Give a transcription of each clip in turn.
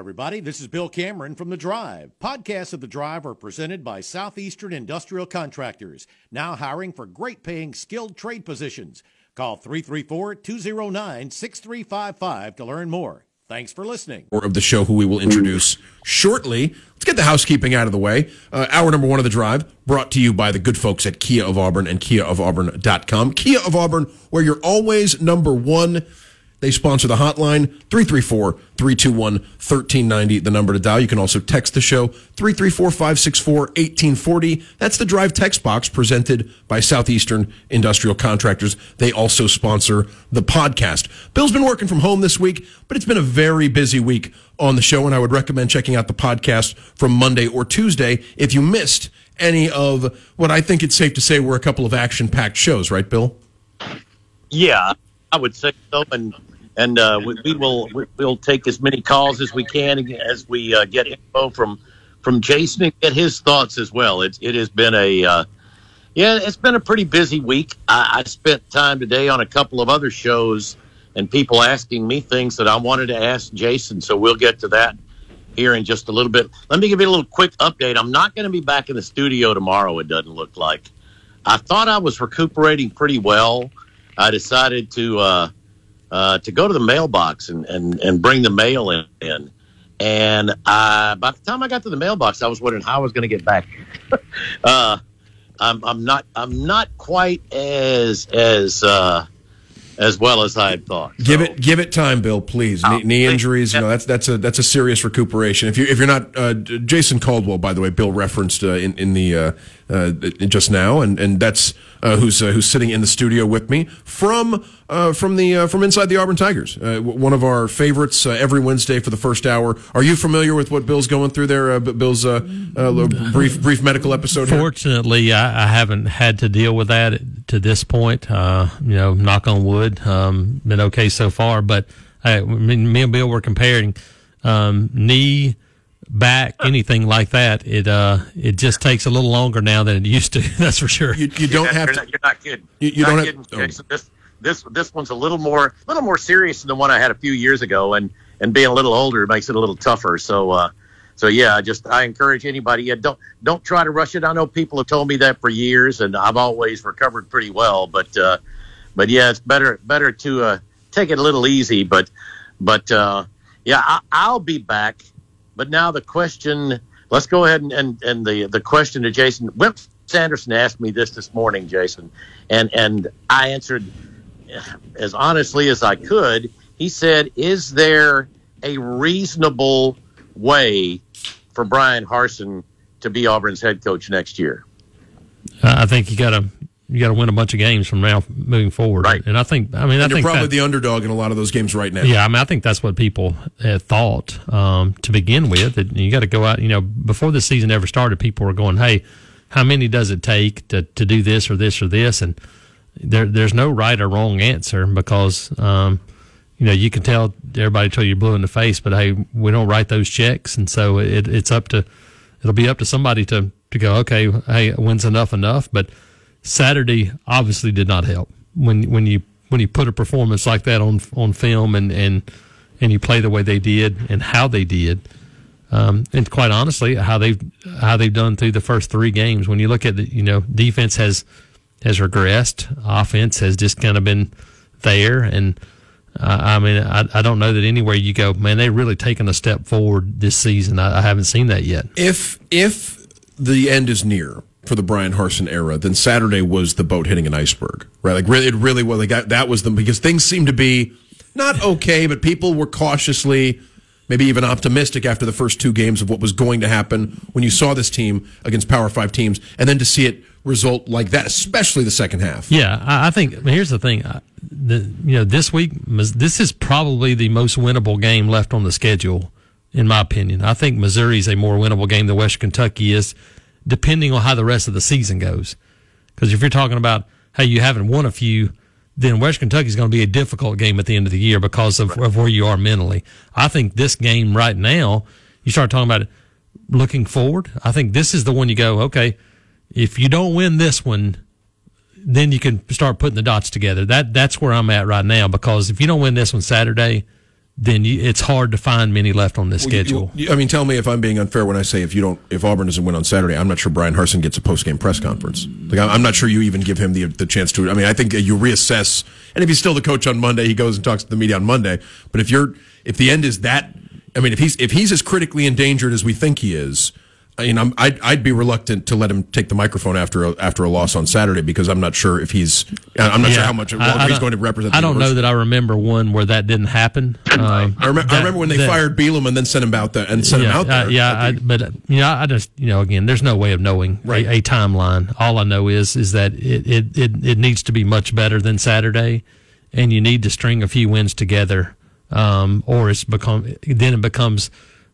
everybody. This is Bill Cameron from The Drive. Podcasts of The Drive are presented by Southeastern Industrial Contractors, now hiring for great-paying skilled trade positions. Call 334-209-6355 to learn more. Thanks for listening. Of the show, who we will introduce shortly. Let's get the housekeeping out of the way. Hour number one of The Drive, brought to you by the good folks at Kia of Auburn and KiaofAuburn.com. Kia of Auburn, where you're always number one. They sponsor the hotline, 334-321-1390, the number to dial. You can also text the show, 334-564-1840. That's the Drive text box presented by Southeastern Industrial Contractors. They also sponsor the podcast. Bill's been working from home this week, but it's been a very busy week on the show, and I would recommend checking out the podcast from Monday or Tuesday if you missed any of what I think it's safe to say were a couple of action-packed shows, right, Bill? Yeah, I would say so, and we'll take as many calls as we can as we get info from Jason and get his thoughts as well. It's been a pretty busy week. I spent time today on a couple of other shows and people asking me things that I wanted to ask Jason. So we'll get to that here in just a little bit. Let me give you a little quick update. I'm not going to be back in the studio tomorrow. It doesn't look like. I thought I was recuperating pretty well. I decided to go to the mailbox and bring the mail in. And by the time I got to the mailbox, I was wondering how I was going to get back. I'm not quite as well as I had thought. So. Give it time, Bill. Please, knee injuries. You know, that's a serious recuperation. If you're not Jason Caldwell, by the way, Bill referenced in the just now, and that's who's sitting in the studio with me from Inside the Auburn Tigers. One of our favorites every Wednesday for the first hour. Are you familiar with what Bill's going through there? Bill's brief medical episode. Fortunately, here? I haven't had to deal with that to this point. Knock on wood. Been okay so far, but me and Bill were comparing knee, back, anything like that. It just takes a little longer now than it used to. That's for sure. You don't have to. You're not kidding. You don't have. Jason, this one's a little more serious than the one I had a few years ago, and being a little older makes it a little tougher. So yeah, I encourage anybody. Don't try to rush it. I know people have told me that for years, and I've always recovered pretty well, but. But yeah, it's better to take it a little easy. But yeah, I'll be back. But now the question. Let's go ahead and the question to Jason. Wimp Sanderson asked me this morning, Jason, and I answered as honestly as I could. He said, "Is there a reasonable way for Brian Harsin to be Auburn's head coach next year?" I think you got to. You got to win a bunch of games from now moving forward, right? And I think you're probably the underdog in a lot of those games right now. Yeah, I think that's what people thought to begin with. That you got to go out. You know, before the season ever started, people were going, "Hey, how many does it take to do this or this or this?" And there's no right or wrong answer because you can tell everybody till you're blue in the face, but hey, we don't write those checks, and so it'll be up to somebody to go. Okay, hey, when's enough, but. Saturday obviously did not help when you put a performance like that on film and you play the way they did and how they did, and quite honestly how they've done through the first three games. When you look at defense has regressed, offense has just kind of been there, and I don't know that anywhere you go, man, they've really taken a step forward this season. I haven't seen that yet. If the end is near. For the Brian Harsin era, then Saturday was the boat hitting an iceberg, right? Like really, it really was. Like that was them because things seemed to be not okay, but people were cautiously, maybe even optimistic after the first two games of what was going to happen when you saw this team against Power 5 teams, and then to see it result like that, especially the second half. Yeah, I think here's the thing: this week, this is probably the most winnable game left on the schedule, in my opinion. I think Missouri is a more winnable game than Western Kentucky is. Depending on how the rest of the season goes. Because if you're talking about, hey, you haven't won a few, then West Kentucky is going to be a difficult game at the end of the year because of where you are mentally. I think this game right now, you start talking about looking forward, I think this is the one you go, okay, if you don't win this one, then you can start putting the dots together. That's where I'm at right now, because if you don't win this one Saturday, then it's hard to find many left on this schedule. I mean, tell me if I'm being unfair when I say if Auburn doesn't win on Saturday, I'm not sure Brian Harsin gets a post-game press conference. Like, I'm not sure you even give him the chance to. I mean, I think you reassess, and if he's still the coach on Monday, he goes and talks to the media on Monday. But if the end is that, I mean, if he's as critically endangered as we think he is, I mean, I'd be reluctant to let him take the microphone after a loss on Saturday, because I'm not sure sure how much he's going to represent. I don't know that I remember one where that didn't happen. I remember when they fired Bielema and then sent him out there . Again, there's no way of knowing a timeline. All I know is that it needs to be much better than Saturday, and you need to string a few wins together, or it becomes.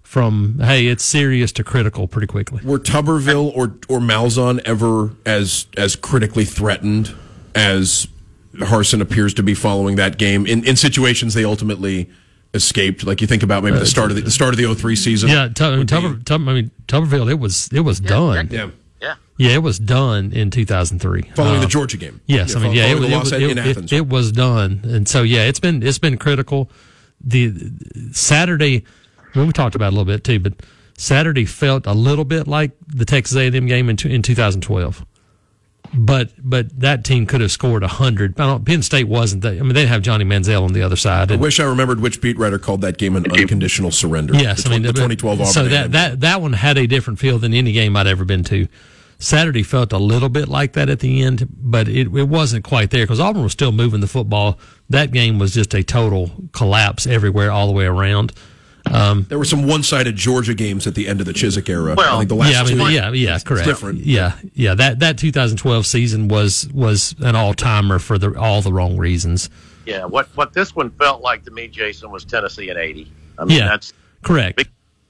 From, hey, it's serious to critical pretty quickly. Were Tuberville or Malzahn ever as critically threatened as Harsin appears to be following that game in situations they ultimately escaped? Like, you think about maybe the start of the 03 season. Yeah, Tuberville, it was done. Yeah, it was done in 2003 following the Georgia game. Yes, yeah, it was done, and so it's been critical. The Saturday. We talked about it a little bit too, but Saturday felt a little bit like the Texas A&M game in 2012. But that team could have scored 100. Penn State wasn't. They have Johnny Manziel on the other side. I wish I remembered which beat writer called that game an unconditional surrender. Yes, the 2012 Auburn. So that one had a different feel than any game I'd ever been to. Saturday felt a little bit like that at the end, but it wasn't quite there because Auburn was still moving the football. That game was just a total collapse everywhere, all the way around. There were some one-sided Georgia games at the end of the Chiswick era. Well, I think the last two. Correct. It's different. Yeah. That 2012 season was an all-timer for all the wrong reasons. Yeah. What this one felt like to me, Jason, was Tennessee at 80. That's correct.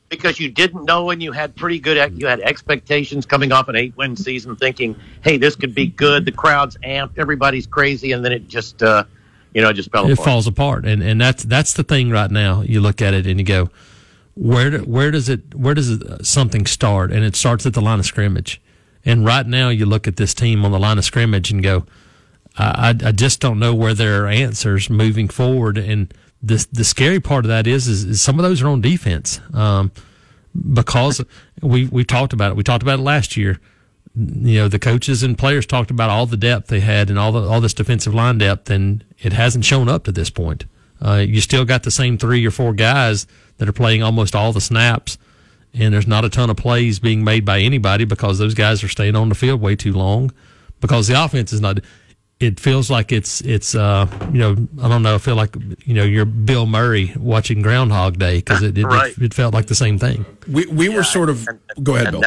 Because you didn't know, and you had you had expectations coming off an 8-win season, thinking, hey, this could be good. The crowd's amped, everybody's crazy, and then it just. It just fell apart. It falls apart, and that's the thing right now. You look at it and you go, where does something start? And it starts at the line of scrimmage. And right now, you look at this team on the line of scrimmage and go, I just don't know where there are answers moving forward. And the scary part of that is some of those are on defense, because we talked about it. We talked about it last year. The coaches and players talked about all the depth they had and all this defensive line depth, and it hasn't shown up to this point. You still got the same 3 or 4 guys that are playing almost all the snaps, and there's not a ton of plays being made by anybody because those guys are staying on the field way too long because the offense is not. It feels like I feel like you're Bill Murray watching Groundhog Day because it felt like the same thing. We were sort of go ahead, Bill.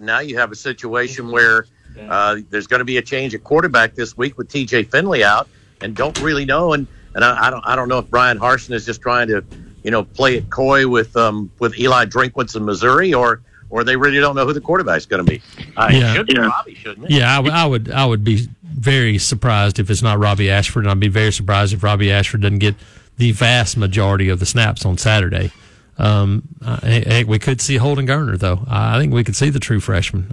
Now you have a situation where there's going to be a change at quarterback this week with TJ Finley out, and don't really know. And I don't know if Brian Harsin is just trying to, play it coy with Eli Drinkwitz in Missouri, or they really don't know who the quarterback's going to be. It should be Robbie, shouldn't it? Yeah, I would be very surprised if it's not Robbie Ashford, and I'd be very surprised if Robbie Ashford doesn't get the vast majority of the snaps on Saturday. We could see Holden Garner, though. I think we could see the true freshman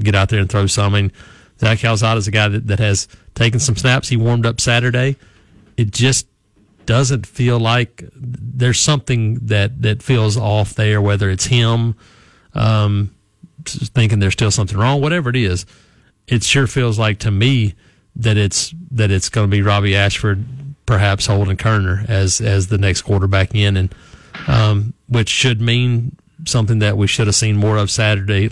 get out there and throw some. I mean, Zach Calzada is a guy that has taken some snaps. He warmed up Saturday. It just doesn't feel like there's something that feels off there, whether it's him thinking there's still something wrong, whatever it is. It sure feels like to me that it's going to be Robbie Ashford, perhaps Holden Garner as the next quarterback in, and which should mean something that we should have seen more of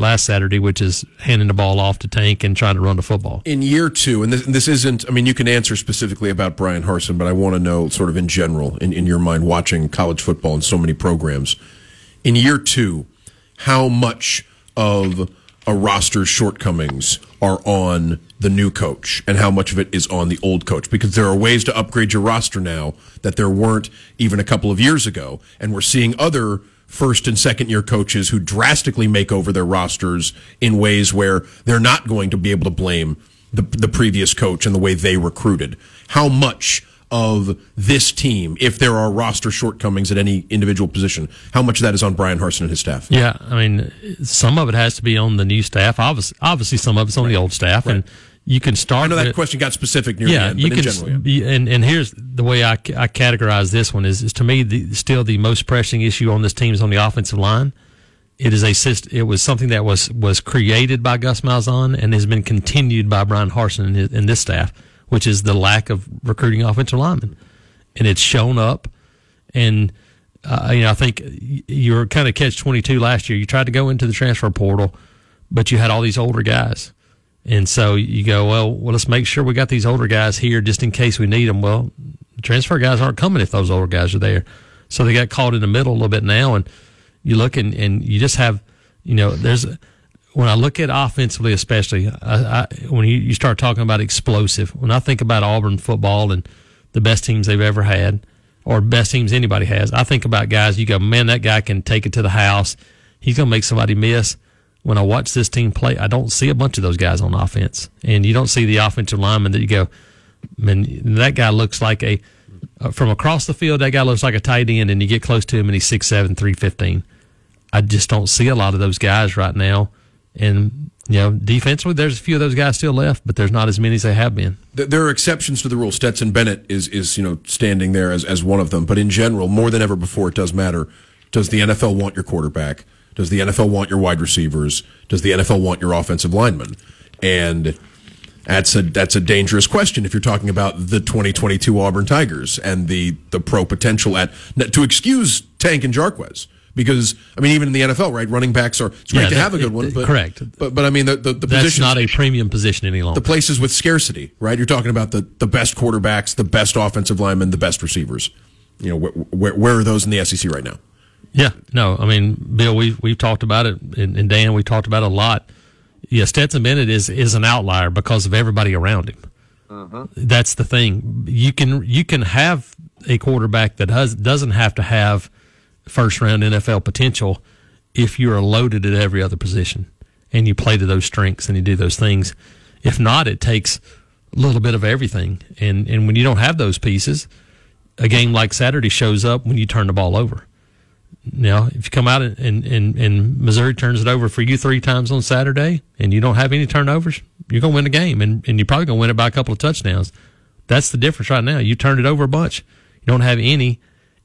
last Saturday, which is handing the ball off to Tank and trying to run the football. In year two, and this isn't, you can answer specifically about Brian Harsin, but I want to know sort of in general, in your mind, watching college football in so many programs. In year two, how much of a roster's shortcomings are on the new coach and how much of it is on the old coach? Because there are ways to upgrade your roster now that there weren't even a couple of years ago. And we're seeing other first- and second-year coaches who drastically make over their rosters in ways where they're not going to be able to blame the previous coach and the way they recruited. How much of this team, if there are roster shortcomings at any individual position, how much of that is on Brian Harsin and his staff? Yeah, some of it has to be on the new staff. Obviously some of it's on the old staff. And you can start. I know that question got specific near the end, but in general. Yeah. And here's the way I categorize this one is to me still the most pressing issue on this team is on the offensive line. It was something that was created by Gus Malzahn and has been continued by Brian Harsin and this staff, which is the lack of recruiting offensive linemen, and it's shown up. And I think you were kind of catch-22 last year. You tried to go into the transfer portal, but you had all these older guys. And so you go, well, let's make sure we got these older guys here just in case we need them. Well, transfer guys aren't coming if those older guys are there. So they got caught in the middle a little bit now. And you look and you just have, when I look at offensively especially, when you start talking about explosive, when I think about Auburn football and the best teams they've ever had or best teams anybody has, I think about guys, you go, man, that guy can take it to the house. He's going to make somebody miss. When I watch this team play, I don't see a bunch of those guys on offense. And you don't see the offensive lineman that you go, man, that guy looks like from across the field, that guy looks like a tight end, and you get close to him and he's 6'7", 315. I just don't see a lot of those guys right now. And, defensively, there's a few of those guys still left, but there's not as many as they have been. There are exceptions to the rule. Stetson Bennett is standing there as one of them. But in general, more than ever before, it does matter. Does the NFL want your quarterback? Does the NFL want your wide receivers? Does the NFL want your offensive linemen? And that's a dangerous question if you're talking about the 2022 Auburn Tigers and the pro potential to excuse Tank and Jarquez. Because, even in the NFL, right, running backs are it's great to have a good one. But, correct. But the positions. That's not a premium position any longer. The places with scarcity, right? You're talking about the best quarterbacks, the best offensive linemen, the best receivers. Where are those in the SEC right now? Yeah, no, Bill, we've talked about it, and Dan, we talked about it a lot. Yeah, Stetson Bennett is an outlier because of everybody around him. Uh-huh. That's the thing. You can have a quarterback that doesn't have to have first-round NFL potential if you're loaded at every other position and you play to those strengths and you do those things. If not, it takes a little bit of everything. And when you don't have those pieces, a game like Saturday shows up when you turn the ball over. Now, if you come out and Missouri turns it over for you three times on Saturday and you don't have any turnovers, you're going to win the game, and you're probably going to win it by a couple of touchdowns. That's the difference right now. You turned it over a bunch. You don't have any,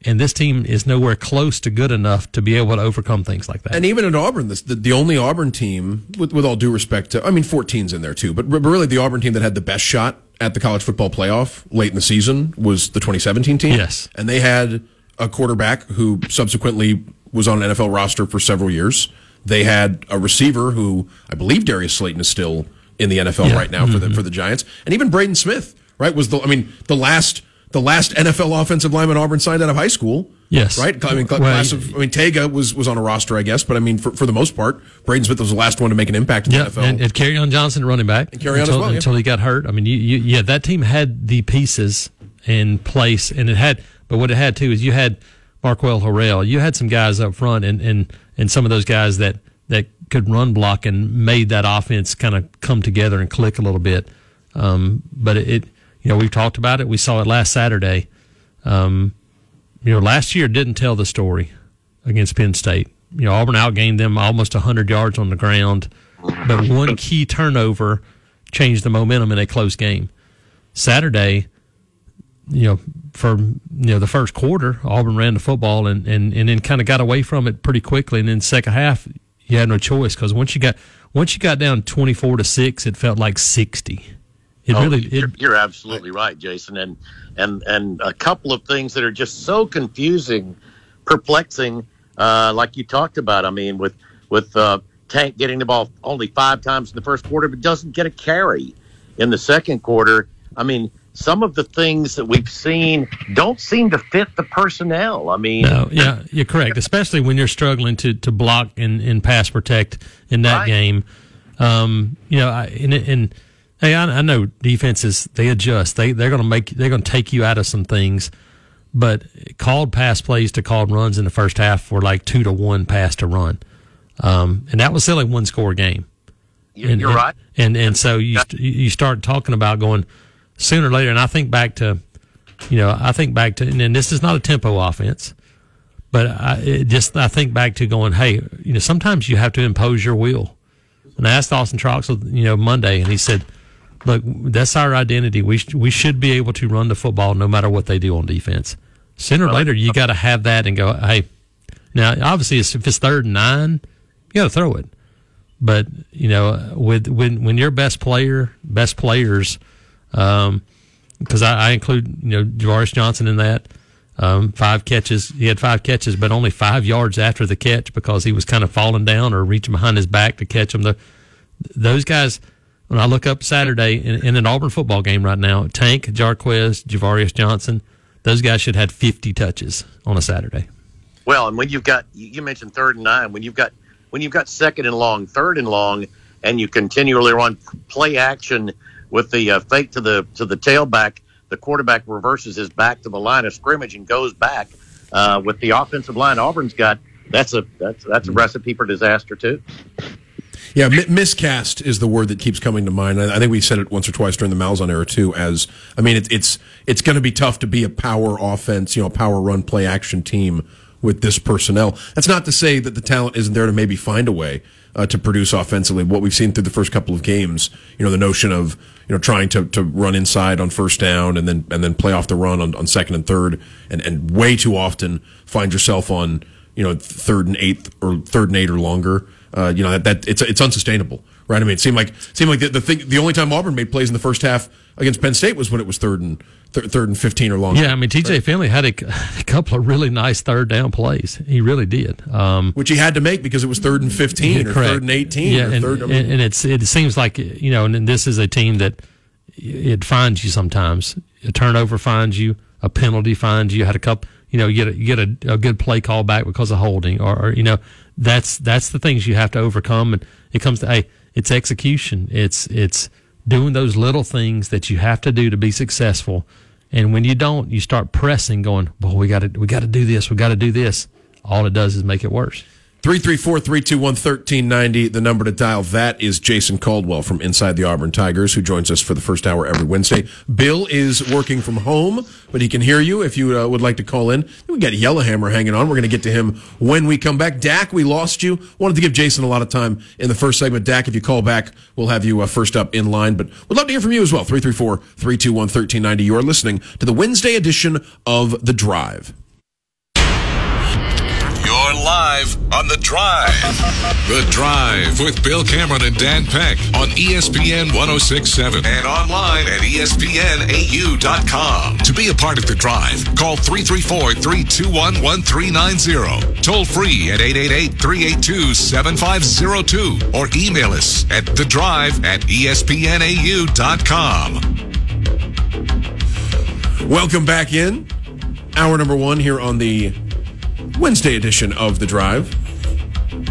and this team is nowhere close to good enough to be able to overcome things like that. And even at Auburn, the only Auburn team, with all due respect to, 14's in there too, but really the Auburn team that had the best shot at the college football playoff late in the season was the 2017 team. Yes. And they had a quarterback who subsequently was on an NFL roster for several years. They had a receiver who I believe Darius Slayton is still in the NFL right now for the Giants. And even Braden Smith, right, was the last NFL offensive lineman Auburn signed out of high school. Yes. Right? Tega was on a roster, I guess, but for the most part, Braden Smith was the last one to make an impact in the NFL. And Kerryon Johnson running back. And Kerryon as well. Until he got hurt. That team had the pieces in place, and it had. But what it had, too, is you had Marquel Harrell. You had some guys up front and some of those guys that could run block and made that offense kind of come together and click a little bit. But we've talked about it. We saw it last Saturday. Last year didn't tell the story against Penn State. Auburn outgained them almost 100 yards on the ground. But one key turnover changed the momentum in a close game. Saturday, the first quarter, Auburn ran the football and then kind of got away from it pretty quickly. And then second half, you had no choice because once you got down 24-6, it felt like 60. You're absolutely right, Jason. And a couple of things that are just so confusing, perplexing, like you talked about. With Tank getting the ball only 5 times in the first quarter, but doesn't get a carry in the second quarter. Some of the things that we've seen don't seem to fit the personnel. No, yeah, you're correct, especially when you're struggling to block and pass protect in that game. I know defenses, they adjust. They're going to take you out of some things, but called pass plays to called runs in the first half were like 2-to-1 pass to run, and that was still a one score game. You're right. And so you start talking about going. Sooner or later, and I think back to, and this is not a tempo offense, but I think back to going, hey, sometimes you have to impose your will. And I asked Austin Troxell, Monday, and he said, Look, that's our identity. We should be able to run the football no matter what they do on defense. Sooner or later, you got to have that and go, hey. Now, obviously, if it's 3rd and 9, you got to throw it. But, you know, when your best players, because I include, you know, Ja'Varrius Johnson in that, 5 catches. He had 5 catches, but only 5 yards after the catch because he was kind of falling down or reaching behind his back to catch him. Those guys, when I look up Saturday in an Auburn football game right now, Tank, Jarquez, Ja'Varrius Johnson, those guys should have 50 touches on a Saturday. Well, and when you've got, you mentioned 3rd and 9, when you've got 2nd and long, 3rd and long, and you continually run play action with the fake to the tailback, the quarterback reverses his back to the line of scrimmage and goes back with the offensive line Auburn's got. That's a recipe for disaster too. Yeah, miscast is the word that keeps coming to mind. I think we said it once or twice during the Malzahn era too. It's going to be tough to be a power offense, you know, power run play action team with this personnel. That's not to say that the talent isn't there to maybe find a way to produce offensively. What we've seen through the first couple of games, you know, the notion of, you know, trying to run inside on 1st down and then play off the run on 2nd and 3rd, and way too often find yourself on, you know, 3rd and 8 or longer. You know, that it's unsustainable, right? I mean, it seemed like the thing, the only time Auburn made plays in the first half against Penn State was when it was 3rd and 15 or longer. Yeah, I mean, TJ Finley had a couple of really nice 3rd down plays. He really did, which he had to make because it was 3rd and 15 or correct. 3rd and 18. Yeah, and it seems like, you know, and this is a team that it finds you sometimes. A turnover finds you, a penalty finds you. Had a couple, you know, you get a good play call back because of holding, or you know. That's the things you have to overcome, and it comes to, hey, it's execution. It's doing those little things that you have to do to be successful, and when you don't, you start pressing, going, boy, we got to do this, we got to do this. All it does is make it worse. 334-321-1390, the number to dial. That is Jason Caldwell from Inside the Auburn Tigers, who joins us for the first hour every Wednesday. Bill is working from home, but he can hear you if you would like to call in. We got Yellowhammer hanging on. We're going to get to him when we come back. Dak, we lost you. Wanted to give Jason a lot of time in the first segment. Dak, if you call back, we'll have you first up in line, but we'd love to hear from you as well. 334-321-1390. You are listening to the Wednesday edition of The Drive. You're live on The Drive. The Drive with Bill Cameron and Dan Peck on ESPN 106.7 and online at ESPNAU.com. To be a part of The Drive, call 334-321-1390. Toll free at 888-382-7502 or email us at thedrive@ESPNAU.com. Welcome back in. Hour number 1 here on the Wednesday edition of The Drive.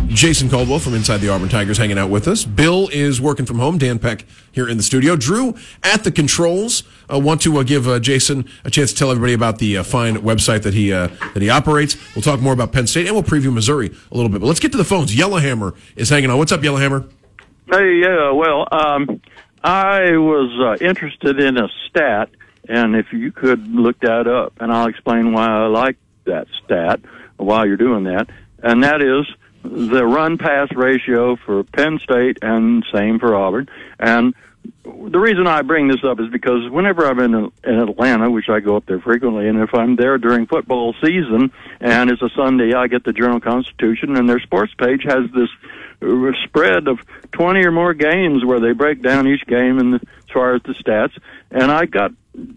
Jason Caldwell from Inside the Auburn Tigers hanging out with us. Bill is working from home. Dan Peck here in the studio. Drew at the controls. Want to give Jason a chance to tell everybody about the fine website that he operates. We'll talk more about Penn State, and we'll preview Missouri a little bit. But let's get to the phones. Yellowhammer is hanging on. What's up, Yellowhammer? Hey, yeah, well, I was interested in a stat, and if you could look that up, and I'll explain why I like that stat while you're doing that, and that is the run-pass ratio for Penn State and same for Auburn. And the reason I bring this up is because whenever I'm in Atlanta, which I go up there frequently, and if I'm there during football season and it's a Sunday, I get the Journal-Constitution, and their sports page has this spread of 20 or more games where they break down each game and as far as the stats. And I got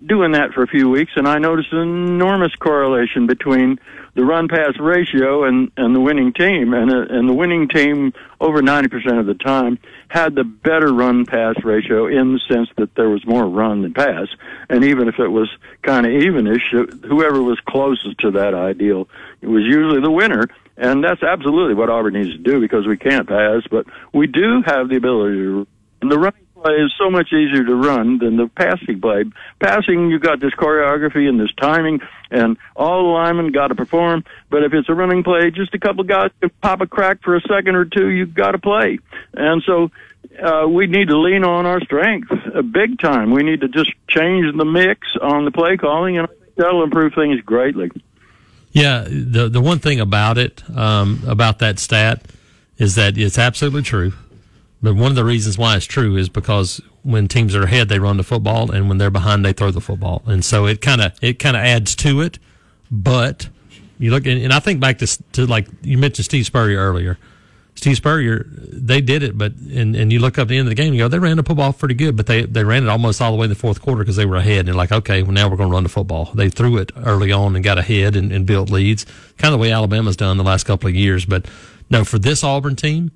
doing that for a few weeks, and I noticed an enormous correlation between the run-pass ratio and the winning team. And the winning team, over 90% of the time, had the better run-pass ratio in the sense that there was more run than pass. And even if it was kind of evenish, whoever was closest to that ideal was usually the winner. And that's absolutely what Auburn needs to do, because we can't pass, but we do have the ability to. And the running play is so much easier to run than the passing play. Passing, you got this choreography and this timing, and all the linemen got to perform. But if it's a running play, just a couple guys can pop a crack for a second or two. You've got to play, and so we need to lean on our strength big time. We need to just change the mix on the play calling, and I think that'll improve things greatly. Yeah, the one thing about it, about that stat, is that it's absolutely true. But one of the reasons why it's true is because when teams are ahead, they run the football, and when they're behind, they throw the football. And so it kind of adds to it. But you look, and I think back to like you mentioned Steve Spurrier earlier. Steve Spurrier, they did it, but and you look up at the end of the game, you go, they ran the football pretty good, but they ran it almost all the way in the fourth quarter because they were ahead. And they're like, okay, well, now we're going to run the football. They threw it early on and got ahead and built leads, kind of the way Alabama's done the last couple of years. But no, for this Auburn team,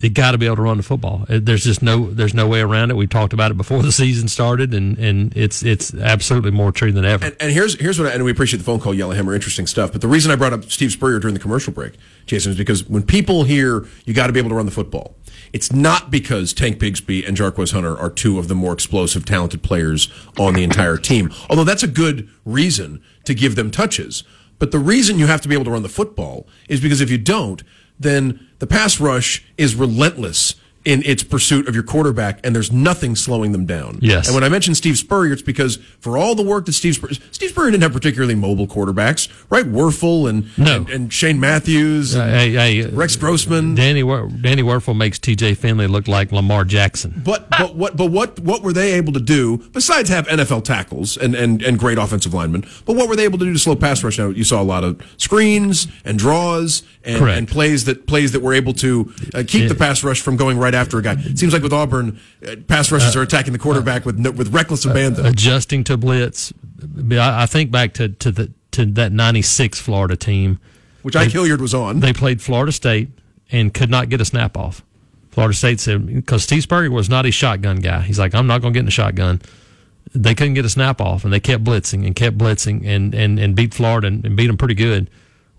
they got to be able to run the football. There's just no way around it. We talked about it before the season started, and it's absolutely more true than ever. And here's what, and we appreciate the phone call, Yellowhammer, interesting stuff. But the reason I brought up Steve Spurrier during the commercial break, Jason, is because when people hear you got to be able to run the football, it's not because Tank Bigsby and Jarquez Hunter are two of the more explosive, talented players on the entire team. Although that's a good reason to give them touches. But the reason you have to be able to run the football is because if you don't, then the pass rush is relentless in its pursuit of your quarterback, and there's nothing slowing them down. Yes. And when I mentioned Steve Spurrier, it's because for all the work that Steve Spurrier didn't have particularly mobile quarterbacks, right? Werfel and Shane Matthews and Rex Grossman. Danny Werfel makes TJ Finley look like Lamar Jackson. But what were they able to do besides have NFL tackles and great offensive linemen? But what were they able to do to slow pass rush? Now you saw a lot of screens and draws and plays that were able to keep the pass rush from going right after a guy. It seems like with Auburn, pass rushers are attacking the quarterback with reckless abandon. Adjusting to blitz. I think back to that 96 Florida team. Which Ike Hilliard was on. They played Florida State and could not get a snap off. Florida State said, because Steve Spurrier was not a shotgun guy. He's like, I'm not going to get in the shotgun. They couldn't get a snap off, and they kept blitzing and beat Florida and beat them pretty good.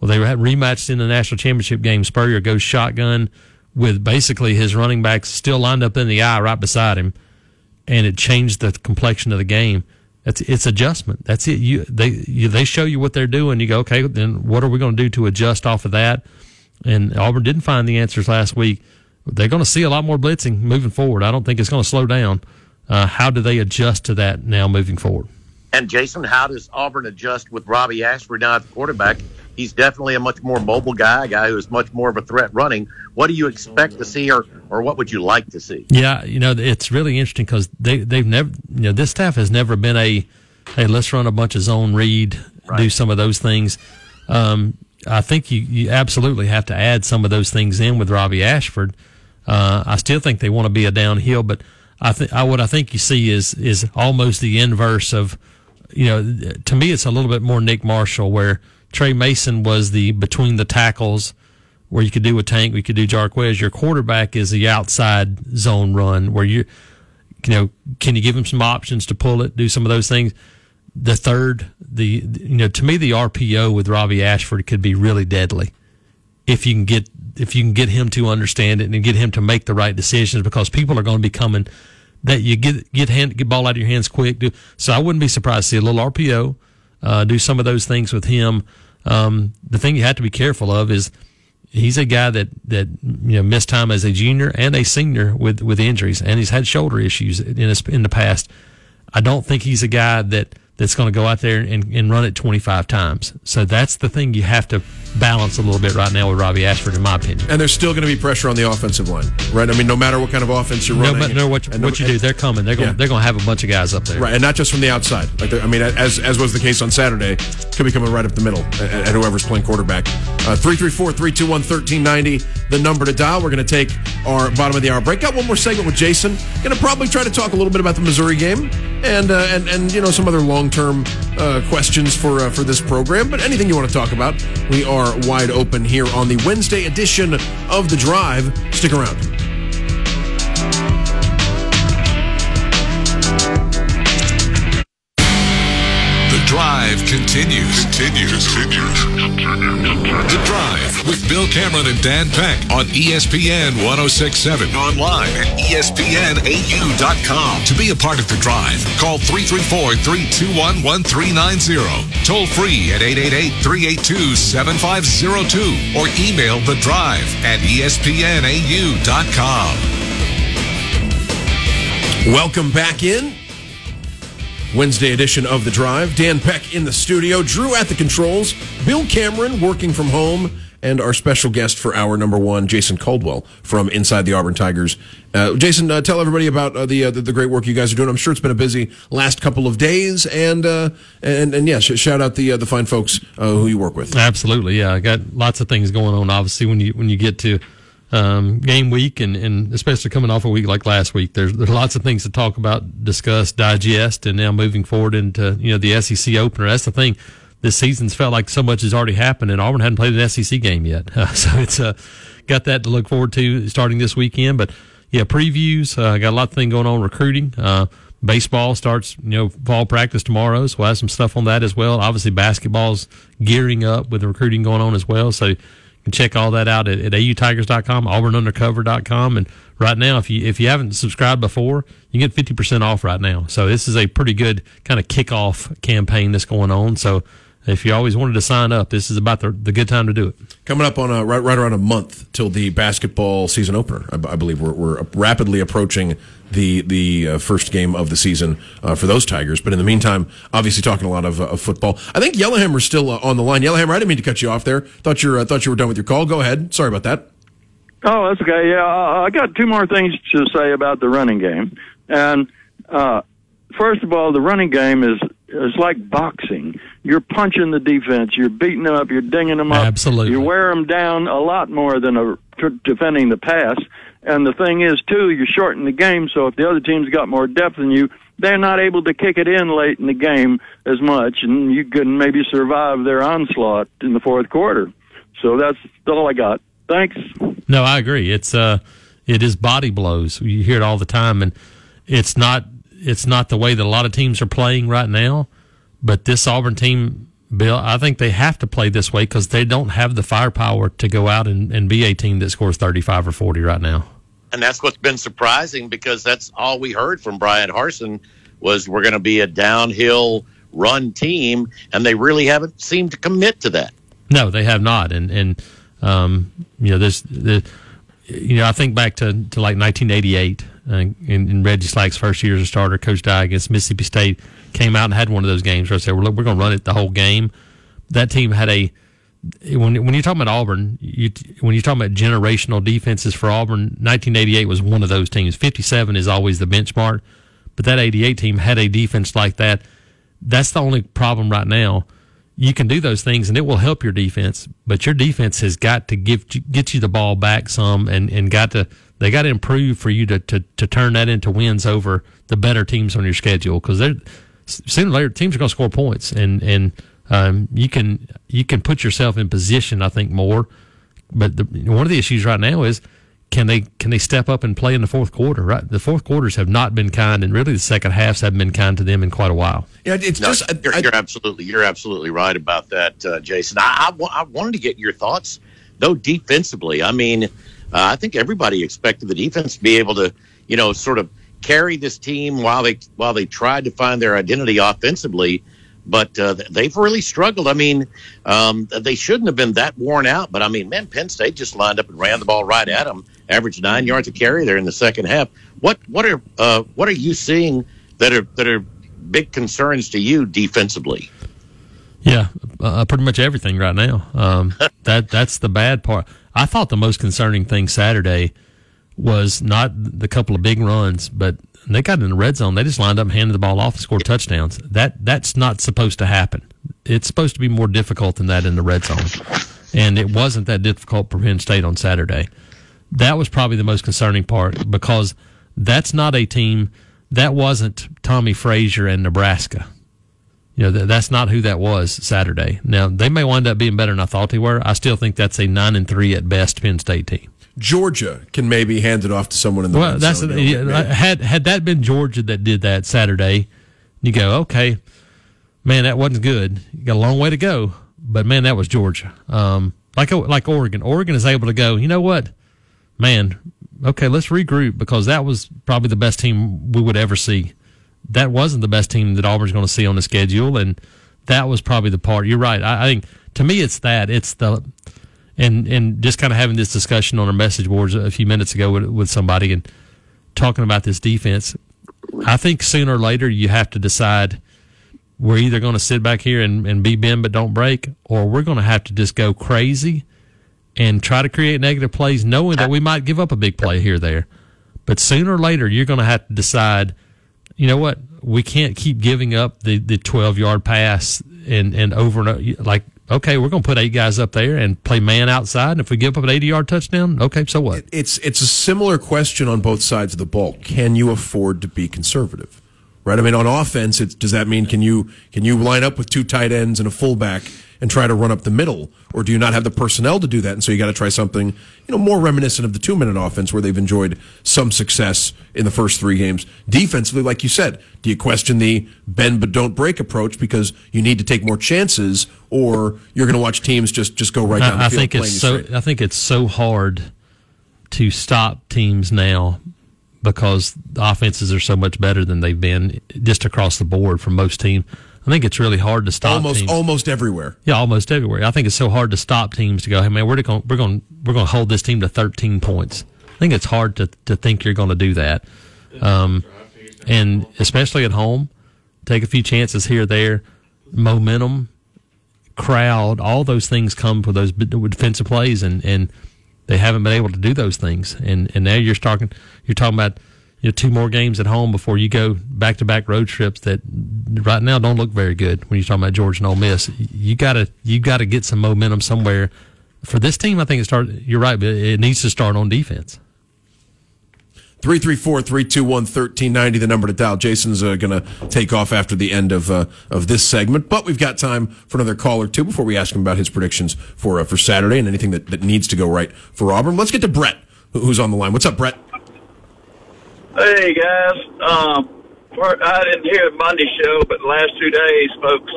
Well, they were rematched in the national championship game. Spurrier goes shotgun with basically his running backs still lined up in the eye right beside him, and it changed the complexion of the game. It's adjustment. That's it. They show you what they're doing. You go, okay, then what are we going to do to adjust off of that? And Auburn didn't find the answers last week. They're going to see a lot more blitzing moving forward. I don't think it's going to slow down. How do they adjust to that now moving forward? And, Jason, how does Auburn adjust with Robbie Ashford now at the quarterback? He's definitely a much more mobile guy, a guy who is much more of a threat running. What do you expect to see, or what would you like to see? Yeah, it's really interesting because they've never, this staff has never been a, hey, let's run a bunch of zone read, right, do some of those things. I think you absolutely have to add some of those things in with Robbie Ashford. I still think they want to be a downhill, but what I think you see is almost the inverse of, to me it's a little bit more Nick Marshall where Trey Mason was the between the tackles where you could do a Tank, we could do Jarquez. Your quarterback is the outside zone run where you can you give him some options to pull it, do some of those things. To me the RPO with Robbie Ashford could be really deadly if you can get him to understand it and get him to make the right decisions because people are going to be coming that you get ball out of your hands quick. So I wouldn't be surprised to see a little RPO. Do some of those things with him. The thing you have to be careful of is he's a guy that missed time as a junior and a senior with injuries, and he's had shoulder issues in the past. I don't think he's a guy that's going to go out there and run it 25 times. So that's the thing you have to balance a little bit right now with Robbie Ashford, in my opinion. And there's still going to be pressure on the offensive line, right? I mean, no matter what kind of offense you're running. No matter what you do, they're coming. They're going to have a bunch of guys up there. Right, and not just from the outside. Like as was the case on Saturday, could be coming right up the middle at whoever's playing quarterback. 334-321-1390, the number to dial. We're going to take our bottom of the hour break. Got one more segment with Jason. Going to probably try to talk a little bit about the Missouri game and some other long-term questions for this program. But anything you want to talk about, we are wide open here on the Wednesday edition of The Drive. Stick around. The Drive continues. The Drive with Bill Cameron and Dan Peck on ESPN 106.7. Online at ESPNAU.com. To be a part of The Drive, call 334-321-1390. Toll free at 888-382-7502. Or email The Drive at ESPNAU.com. Welcome back in. Wednesday edition of The Drive. Dan Peck in the studio, Drew at the controls, Bill Cameron working from home, and our special guest for hour number one, Jason Caldwell from Inside the Auburn Tigers. Jason, tell everybody about the great work you guys are doing. I'm sure it's been a busy last couple of days, and shout out the fine folks who you work with. Absolutely, yeah, I got lots of things going on. Obviously, when you get to game week, and especially coming off a week like last week, there's lots of things to talk about, discuss, digest, and now moving forward into the SEC opener. That's the thing. This season's felt like so much has already happened, and Auburn hadn't played an SEC game yet. So it's got that to look forward to starting this weekend. But, yeah, previews. Got a lot of things going on, recruiting. Baseball starts, fall practice tomorrow, so we'll have some stuff on that as well. Obviously, basketball's gearing up with the recruiting going on as well. So you can check all that out at autigers.com, auburnundercover.com. And right now, if you haven't subscribed before, you get 50% off right now. So this is a pretty good kind of kickoff campaign that's going on. So if you always wanted to sign up, this is about the good time to do it. Coming up on right around a month till the basketball season opener, I believe we're rapidly approaching the first game of the season for those Tigers. But in the meantime, obviously talking a lot of football. I think Yellowhammer's still on the line. Yellowhammer, I didn't mean to cut you off there. Thought you were done with your call. Go ahead. Sorry about that. Oh, that's okay. Yeah, I got two more things to say about the running game. And first of all, the running game is like boxing. You're punching the defense. You're beating them up. You're dinging them up. Absolutely. You wear them down a lot more than defending the pass. And the thing is, too, you shorten the game, so if the other team's got more depth than you, they're not able to kick it in late in the game as much, and you can maybe survive their onslaught in the fourth quarter. So that's all I got. Thanks. No, I agree. It is body blows. You hear it all the time, and it's not the way that a lot of teams are playing right now, but this Auburn team, Bill, I think they have to play this way because they don't have the firepower to go out and be a team that scores 35 or 40 right now. And that's what's been surprising, because that's all we heard from Brian Harsin was we're going to be a downhill run team, and they really haven't seemed to commit to that. No, they have not. I think back to like 1988. In Reggie Slack's first year as a starter, Coach Dye against Mississippi State came out and had one of those games where I said, well, look, we're going to run it the whole game. That team had when you're talking about Auburn, when you're talking about generational defenses for Auburn, 1988 was one of those teams. 57 is always the benchmark, but that 88 team had a defense like that. That's the only problem right now. You can do those things, and it will help your defense, but your defense has got to get you the ball back some, and they got to improve for you to turn that into wins over the better teams on your schedule, because sooner or later teams are going to score points, and you can put yourself in position, I think, more. But one of the issues right now is can they step up and play in the fourth quarter? Right, the fourth quarters have not been kind, and really the second halves haven't been kind to them in quite a while. Yeah, you're absolutely right about that, Jason. I wanted to get your thoughts, though, defensively. I mean, I think everybody expected the defense to be able to, sort of carry this team while they tried to find their identity offensively. But they've really struggled. I mean, they shouldn't have been that worn out. But, I mean, man, Penn State just lined up and ran the ball right at them, averaged 9 yards a carry there in the second half. What are you seeing that are big concerns to you defensively? Yeah, pretty much everything right now. That's the bad part. I thought the most concerning thing Saturday was not the couple of big runs, but they got in the red zone. They just lined up and handed the ball off and scored touchdowns. That's not supposed to happen. It's supposed to be more difficult than that in the red zone. And it wasn't that difficult for Penn State on Saturday. That was probably the most concerning part, because that's not a team. That wasn't Tommy Frazier and Nebraska. That's not who that was Saturday. Now, they may wind up being better than I thought they were. I still think that's a 9-3 at best Penn State team. Georgia can maybe hand it off to someone in the red zone. Had that been Georgia that did that Saturday, you go, okay, man, that wasn't good. You got a long way to go, but man, that was Georgia. Like Oregon. Oregon is able to go, you know what, man, okay, let's regroup, because that was probably the best team we would ever see. That wasn't the best team that Auburn's going to see on the schedule, and that was probably the part. You're right. I think to me it's that. It's the And just kind of having this discussion on our message boards a few minutes ago with somebody and talking about this defense. I think sooner or later you have to decide we're either going to sit back here and be bend but don't break, or we're going to have to just go crazy and try to create negative plays knowing that we might give up a big play here or there. But sooner or later, you're going to have to decide, you know what, we can't keep giving up the 12-yard pass and over and over. Like, okay, we're going to put eight guys up there and play man outside, and if we give up an 80-yard touchdown, okay, so what? It's a similar question on both sides of the ball. Can you afford to be conservative? Right? I mean, on offense, does that mean can you line up with two tight ends and a fullback and try to run up the middle, or do you not have the personnel to do that? And so you got to try something, more reminiscent of the two-minute offense where they've enjoyed some success in the first three games. Defensively, like you said, do you question the bend but don't break approach because you need to take more chances, or you're going to watch teams just go right down the field? I think it's so hard to stop teams now because the offenses are so much better than they've been just across the board from most teams. I think it's really hard to stop teams. Almost everywhere. Yeah, almost everywhere. I think it's so hard to stop teams to go, hey, man, we're going to hold this team to 13 points. I think it's hard to think you're going to do that. And especially at home, take a few chances here or there, momentum, crowd, all those things come with those defensive plays, and they haven't been able to do those things. And now you're talking about – two more games at home before you go back-to-back road trips that right now don't look very good when you're talking about Georgia and Ole Miss. You got to get some momentum somewhere. For this team, I think you're right, but it needs to start on defense. 334-321-1390, the number to dial. Jason's going to take off after the end of this segment, but we've got time for another call or two before we ask him about his predictions for Saturday and anything that needs to go right for Auburn. Let's get to Brett, who's on the line. What's up, Brett? Hey, guys. I didn't hear the Monday show, but the last 2 days, folks,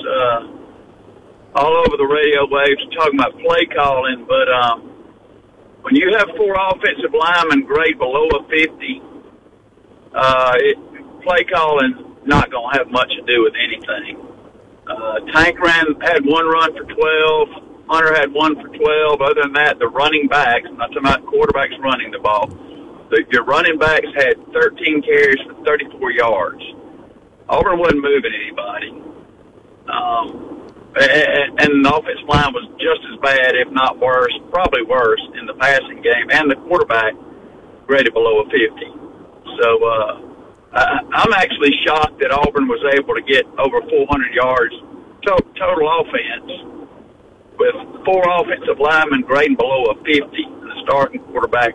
all over the radio waves talking about play calling. But when you have four offensive linemen grade below a 50, play calling not going to have much to do with anything. Tank had one run for 12. Hunter had one for 12. Other than that, the running backs, I'm not talking about quarterbacks running the ball, your running backs had 13 carries for 34 yards. Auburn wasn't moving anybody. And the offensive line was just as bad, if not worse, probably worse, in the passing game. And the quarterback graded below a 50. So I'm actually shocked that Auburn was able to get over 400 yards total offense with four offensive linemen grading below a 50 and the starting quarterback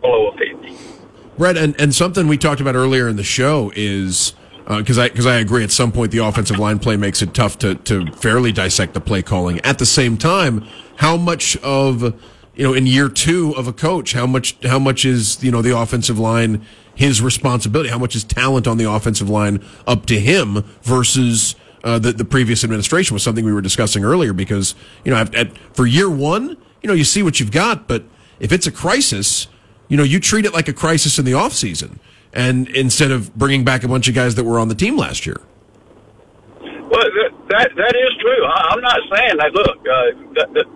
below a 50. Brett, and something we talked about earlier in the show is, because I agree at some point the offensive line play makes it tough to fairly dissect the play calling. At the same time, how much of, in year two of a coach, how much is, the offensive line his responsibility? How much is talent on the offensive line up to him versus the previous administration was something we were discussing earlier because, for year one, you see what you've got, but if it's a crisis, you treat it like a crisis in the offseason, and instead of bringing back a bunch of guys that were on the team last year. Well, that is true. I'm not saying that. Look,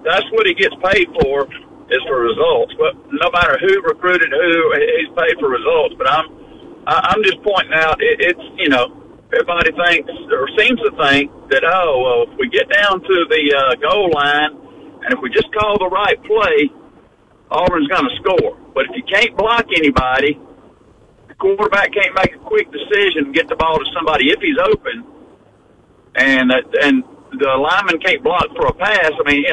that's what he gets paid for is for results. But no matter who recruited who, he's paid for results. But I'm just pointing out it's everybody thinks or seems to think that if we get down to the goal line and if we just call the right play, Auburn's going to score. But if you can't block anybody, the quarterback can't make a quick decision and get the ball to somebody if he's open, and the lineman can't block for a pass, I mean,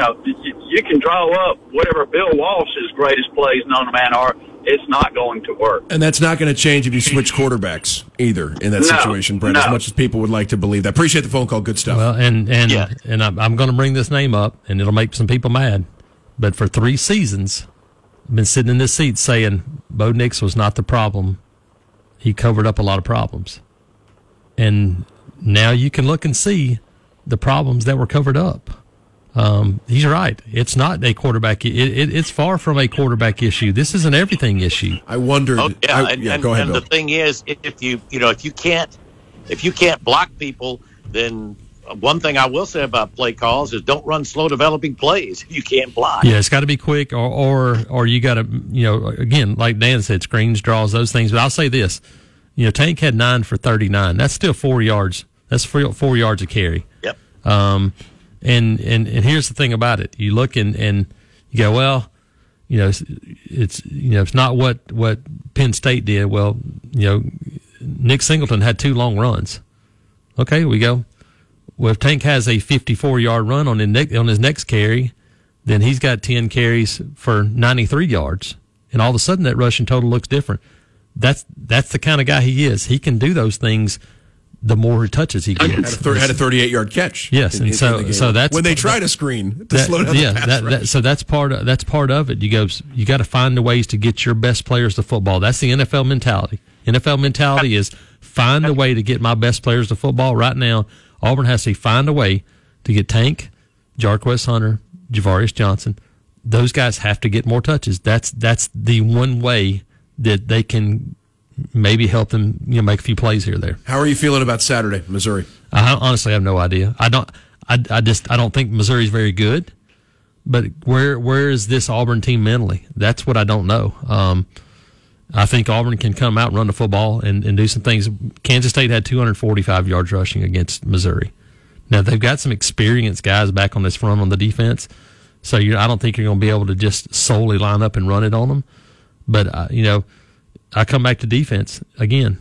you can draw up whatever Bill Walsh's greatest plays known to man are, it's not going to work. And that's not going to change if you switch quarterbacks either in that situation, Brent, as much as people would like to believe that. Appreciate the phone call. Good stuff. Well, and I'm going to bring this name up, and it'll make some people mad, but for three seasons – been sitting in this seat saying Bo Nix was not the problem. He covered up a lot of problems. And now you can look and see the problems that were covered up. He's right. It's not a quarterback. It's far from a quarterback issue. This is an everything issue. I wondered. Oh, yeah, go ahead, and Bill. The thing is, if you can't block people, then one thing I will say about play calls is don't run slow developing plays if you can't block. Yeah, it's got to be quick, or you got to, again, like Dan said, screens, draws, those things. But I'll say this, Tank had 9 for 39. That's still 4 yards. That's 4 yards a carry. Yep. And here's the thing about it. You look and you go, well, you know, it's not what Penn State did. Well, you know, Nick Singleton had two long runs. Okay, we go. Well, if Tank has a 54-yard run on his next carry, then he's got 10 carries for 93 yards, and all of a sudden that rushing total looks different. That's the kind of guy he is. He can do those things. The more touches he gets, had a 38-yard catch. Yes, so that's when they try to screen to slow down. Yeah, the pass so that's part of it. You got to find the ways to get your best players to football. That's the NFL mentality. NFL mentality is find a way to get my best players to football. Right now, Auburn has to find a way to get Tank, Jarquez Hunter, Ja'Varrius Johnson. Those guys have to get more touches. That's the one way that they can maybe help them, you know, make a few plays here or there. How are you feeling about Saturday, Missouri? I honestly have no idea. I don't think Missouri's very good. But where is this Auburn team mentally? That's what I don't know. I think Auburn can come out and run the football and do some things. Kansas State had 245 yards rushing against Missouri. Now, they've got some experienced guys back on this front on the defense, so I don't think you're going to be able to just solely line up and run it on them. But, you know, I come back to defense again.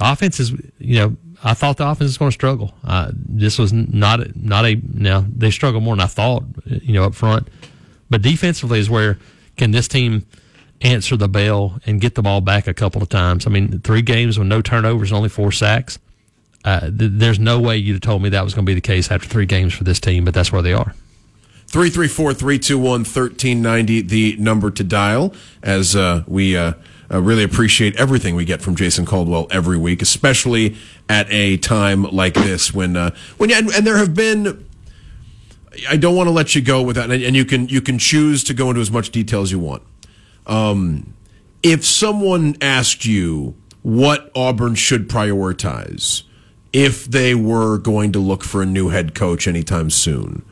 Offense is, you know, I thought the offense was going to struggle. This was not a. Now they struggled more than I thought, you know, up front. But defensively is where can this team answer the bell and get the ball back a couple of times? I mean, 3 games with no turnovers and only 4 sacks. There's no way you'd have told me that was going to be the case after 3 games for this team, but that's where they are. 334-321-1390, the number to dial, as we. I really appreciate everything we get from Jason Caldwell every week, especially at a time like this when there have been. I don't want to let you go with that, and you can choose to go into as much detail as you want. If someone asked you what Auburn should prioritize if they were going to look for a new head coach anytime soon,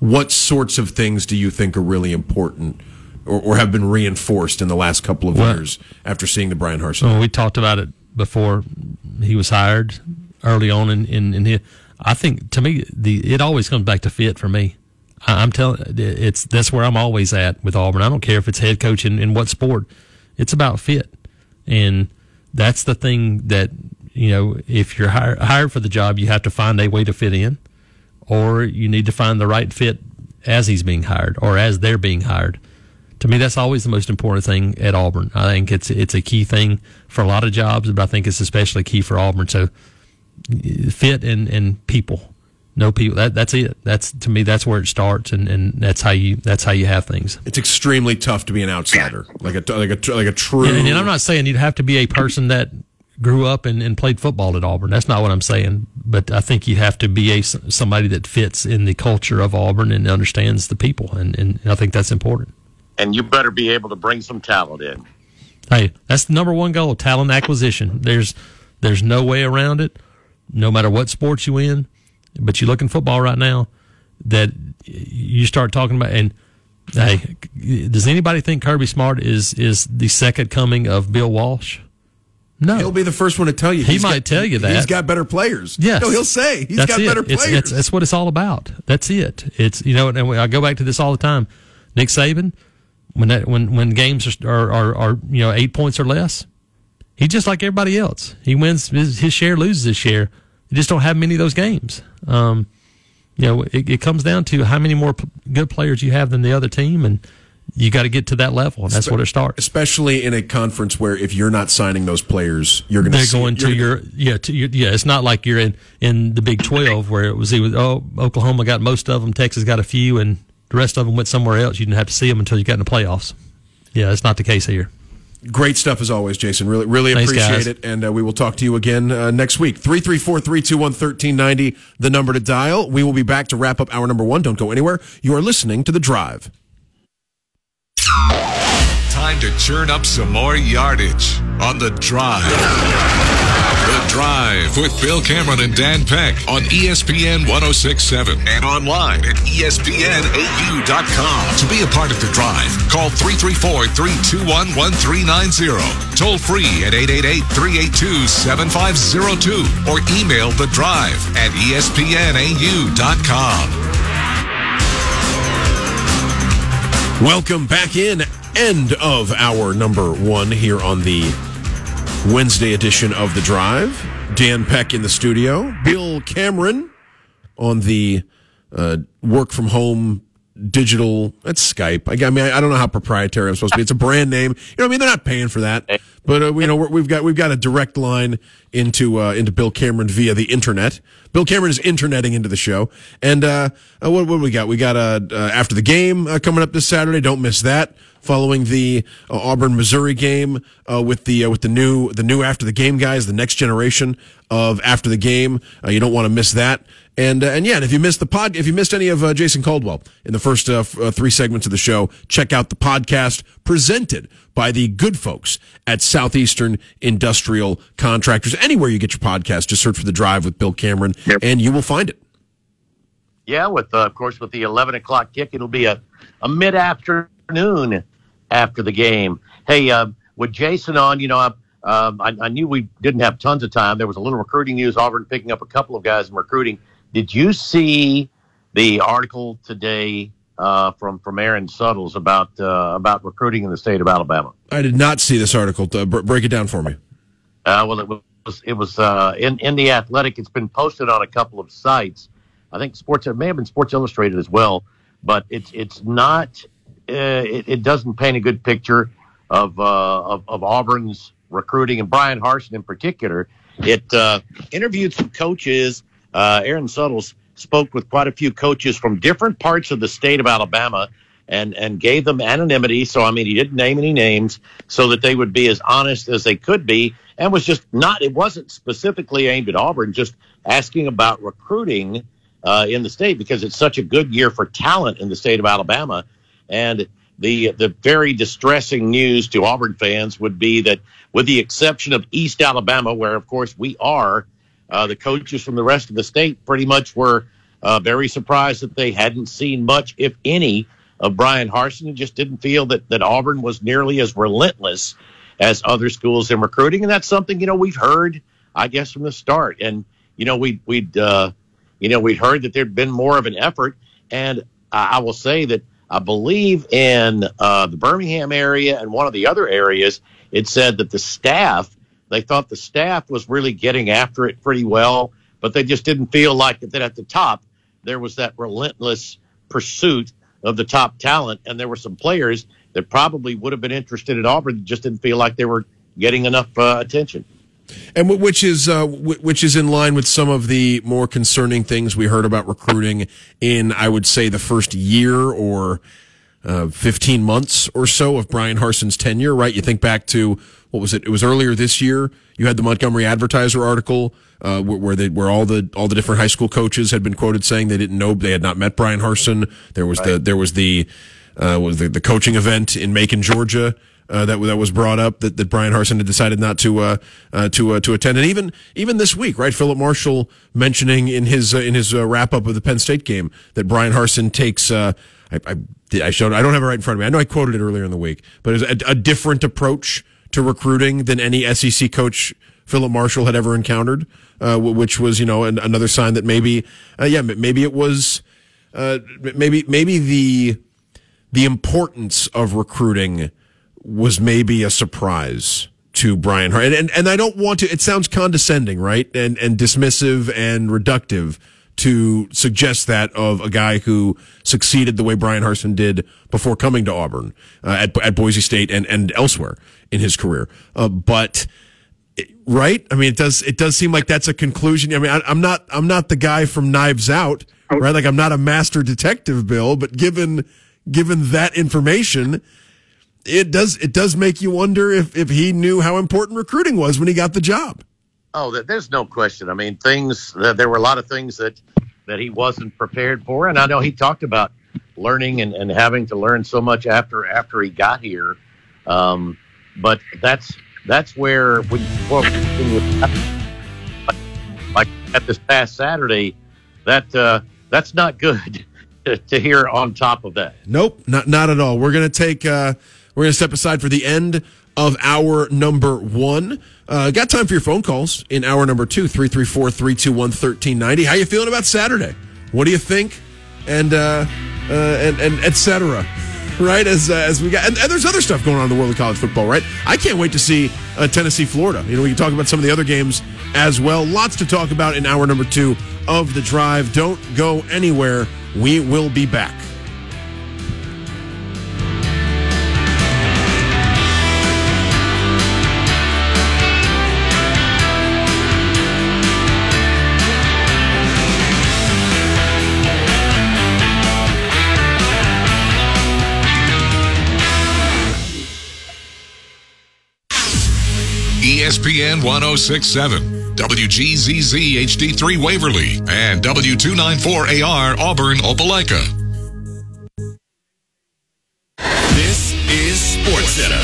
what sorts of things do you think are really important? Or have been reinforced in the last couple of years after seeing the Brian Harsin. Well, we talked about it before he was hired early on in his. I think to me it always comes back to fit for me. That's where I'm always at with Auburn. I don't care if it's head coach in what sport. It's about fit, and that's the thing that, you know, if you're hired for the job, you have to find a way to fit in, or you need to find the right fit as he's being hired or as they're being hired. To me, that's always the most important thing at Auburn. I think it's a key thing for a lot of jobs, but I think it's especially key for Auburn. So, fit and people, no people. That's it. That's, to me, that's where it starts, and that's how you have things. It's extremely tough to be an outsider, like a true. And I'm not saying you'd have to be a person that grew up and played football at Auburn. That's not what I'm saying. But I think you have to be somebody that fits in the culture of Auburn and understands the people, and I think that's important. And you better be able to bring some talent in. Hey, that's the number one goal, talent acquisition. There's no way around it, no matter what sports you in. But you look in football right now that you start talking about, and hey, does anybody think Kirby Smart is the second coming of Bill Walsh? No. He'll be the first one to tell you. He might tell you that. He's got better players. Yes. No, he'll say better players. That's what it's all about. That's it. It's, you know, and I go back to this all the time. Nick Saban, when games are you know, 8 points or less, he's just like everybody else. He wins his share, loses his share. You just don't have many of those games. You know, it comes down to how many more good players you have than the other team, and you got to get to that level. And that's where it starts. Especially in a conference where if you're not signing those players, It's not like you're in the Big 12 where it was Oklahoma got most of them, Texas got a few, and the rest of them went somewhere else. You didn't have to see them until you got in the playoffs. Yeah, that's not the case here. Great stuff as always, Jason. Really, really appreciate it. And we will talk to you again next week. 334-321-1390, the number to dial. We will be back to wrap up hour number 1. Don't go anywhere. You are listening to The Drive. Time to churn up some more yardage on The Drive. The Drive with Bill Cameron and Dan Peck on ESPN 106.7 and online at ESPNAU.com. To be a part of The Drive, call 334-321-1390. Toll free at 888-382-7502 or email The Drive at ESPNAU.com. Welcome back in. End of hour number one here on the Wednesday edition of The Drive. Dan Peck in the studio. Bill Cameron on the work from home digital. That's Skype. I mean, I don't know how proprietary I'm supposed to be. It's a brand name. You know what I mean? They're not paying for that. But you know, we've got a direct line into Bill Cameron via the internet. Bill Cameron is interneting into the show. And what do we got? We got after the game coming up this Saturday. Don't miss that. Following the Auburn Missouri game with the new after the game guys, the next generation of after the game. You don't want to miss that. And if you missed any of Jason Caldwell in the first three segments of the show, check out the podcast presented by the good folks at Southeastern Industrial Contractors. Anywhere you get your podcast, just search for The Drive with Bill Cameron, and you will find it. Yeah, of course, with the 11 o'clock kick, it'll be a mid-afternoon after the game. Hey, with Jason on, you know, I knew we didn't have tons of time. There was a little recruiting news, Auburn picking up a couple of guys in recruiting. Did you see the article today from Aaron Suttles about recruiting in the state of Alabama? I did not see this article. Break it down for me. Well, it was in The Athletic. It's been posted on a couple of sites. I think it may have been Sports Illustrated as well, but it's not. It doesn't paint a good picture of Auburn's recruiting, and Brian Harsin in particular. It interviewed some coaches. Aaron Suttles spoke with quite a few coaches from different parts of the state of Alabama and gave them anonymity. So, I mean, he didn't name any names so that they would be as honest as they could be, and it wasn't specifically aimed at Auburn, just asking about recruiting in the state because it's such a good year for talent in the state of Alabama. And the very distressing news to Auburn fans would be that, with the exception of East Alabama, where, of course, we are, the coaches from the rest of the state pretty much were very surprised that they hadn't seen much, if any, of Brian Harsin, and just didn't feel that Auburn was nearly as relentless as other schools in recruiting. And that's something, you know, we've heard, I guess, from the start. And, you know, we'd heard that there'd been more of an effort. And I will say that I believe in the Birmingham area and one of the other areas, it said that they thought the staff was really getting after it pretty well, but they just didn't feel like that at the top there was that relentless pursuit of the top talent, and there were some players that probably would have been interested in Auburn that just didn't feel like they were getting enough attention. And which is in line with some of the more concerning things we heard about recruiting in, I would say, the first year or 15 months or so of Brian Harsin's tenure, right? You think back to, what was it? It was earlier this year. You had the Montgomery Advertiser article where all the different high school coaches had been quoted saying they didn't know, they had not met Brian Harsin. There was the coaching event in Macon, Georgia, that was brought up that Brian Harsin had decided not to attend, and even this week, right? Philip Marshall mentioning in his wrap up of the Penn State game that Brian Harsin takes. I don't have it right in front of me. I know I quoted it earlier in the week, but it was a different approach to recruiting than any SEC coach Philip Marshall had ever encountered, which was, you know, another sign that maybe the importance of recruiting was maybe a surprise to Brian Harsin. And I don't want to, it sounds condescending, right? And dismissive and reductive to suggest that of a guy who succeeded the way Brian Harsin did before coming to Auburn, at Boise State and elsewhere in his career. Right? I mean, it does seem like that's a conclusion. I mean, I'm not the guy from Knives Out, right? Like, I'm not a master detective, Bill, but given that information, It does make you wonder if he knew how important recruiting was when he got the job. Oh, there's no question. I mean, there were a lot of things that he wasn't prepared for, and I know he talked about learning and having to learn so much after he got here. But that's where like at this past Saturday, that's not good to hear on top of that. Nope, not at all. We're gonna take. We're going to step aside for the end of hour number one. Got time for your phone calls in hour number two, 334-321-1390. How you feeling about Saturday? What do you think? And et cetera. right? As we got, and there's other stuff going on in the world of college football, right? I can't wait to see Tennessee, Florida. You know, we can talk about some of the other games as well. Lots to talk about in hour number two of The Drive. Don't go anywhere. We will be back. ESPN 106.7, WGZZ HD3 Waverly, and W294AR Auburn Opelika. This is SportsCenter.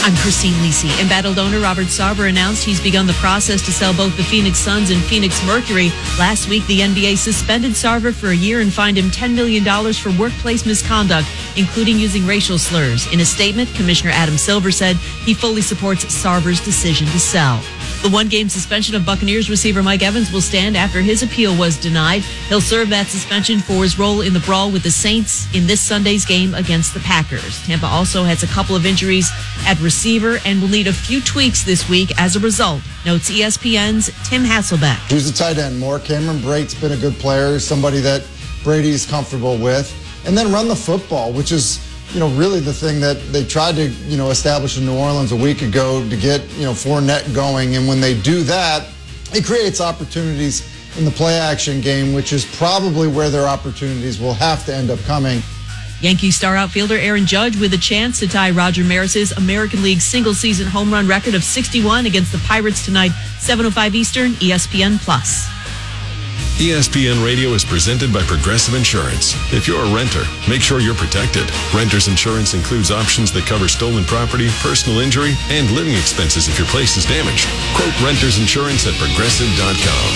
I'm Christine Lisi. Embattled owner Robert Sarver announced he's begun the process to sell both the Phoenix Suns and Phoenix Mercury. Last week, the NBA suspended Sarver for a year and fined him $10 million for workplace misconduct, including using racial slurs. In a statement, Commissioner Adam Silver said he fully supports Sarver's decision to sell. The one-game suspension of Buccaneers receiver Mike Evans will stand after his appeal was denied. He'll serve that suspension for his role in the brawl with the Saints in this Sunday's game against the Packers. Tampa also has a couple of injuries at receiver and will need a few tweaks this week as a result, notes ESPN's Tim Hasselbeck. Who's the tight end more? Cameron Brate's been a good player, somebody that Brady's comfortable with. And then run the football, which is, you know, really the thing that they tried to, you know, establish in New Orleans a week ago to get, you know, Fournette going. And when they do that, it creates opportunities in the play-action game, which is probably where their opportunities will have to end up coming. Yankee star outfielder Aaron Judge with a chance to tie Roger Maris's American League single-season home run record of 61 against the Pirates tonight, 7:05 Eastern, ESPN+. ESPN Radio is presented by Progressive Insurance. If you're a renter, make sure you're protected. Renter's insurance includes options that cover stolen property, personal injury, and living expenses if your place is damaged. Quote renter's insurance at progressive.com.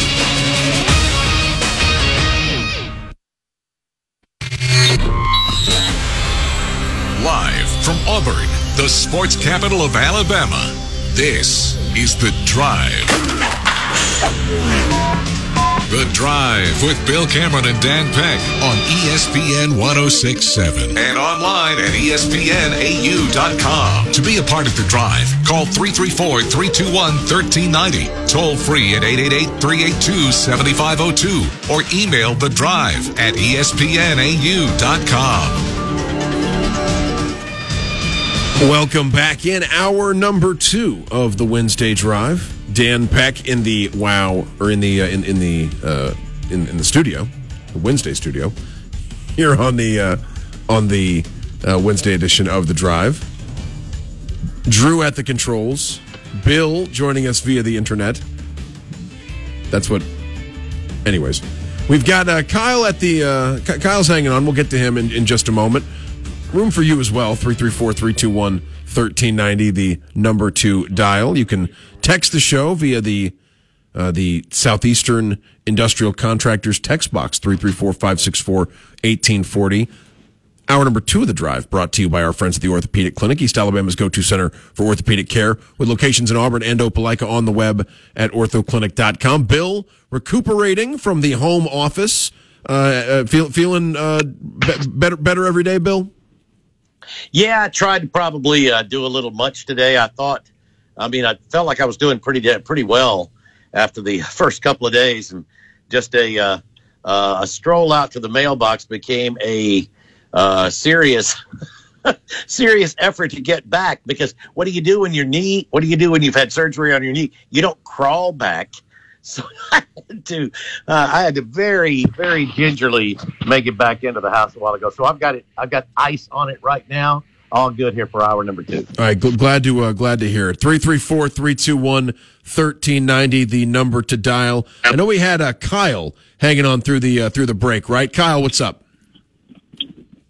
Live from Auburn, the sports capital of Alabama, this is The Drive. The Drive with Bill Cameron and Dan Peck on ESPN 106.7 and online at ESPNAU.com. To be a part of The Drive, call 334-321-1390, toll free at 888-382-7502, or email The Drive at ESPNAU.com. Welcome back in hour number two of the Wednesday Drive. Dan Peck in the studio, the Wednesday studio, here on the Wednesday edition of The Drive. Drew at the controls. Bill joining us via the internet. That's what. Anyways, we've got Kyle at the Kyle's hanging on. We'll get to him in just a moment. Room for you as well, 334-321-1390, the number to dial. You can text the show via the Southeastern Industrial Contractors text box, 334-564-1840. Hour number two of The Drive brought to you by our friends at the Orthopedic Clinic, East Alabama's go-to center for orthopedic care, with locations in Auburn and Opelika, on the web at orthoclinic.com. Bill, recuperating from the home office, feeling better every day, Bill? Yeah, I tried to probably do a little much today. I felt like I was doing pretty well after the first couple of days, and just a stroll out to the mailbox became a serious effort to get back, because what do you do when your knee? What do you do when you've had surgery on your knee? You don't crawl back. So I had to very, very gingerly make it back into the house a while ago. So I've got ice on it right now. All good here for hour number two. All right, glad to hear it. 334-321-1390, the number to dial. I know we had Kyle hanging on through the break, right? Kyle, what's up?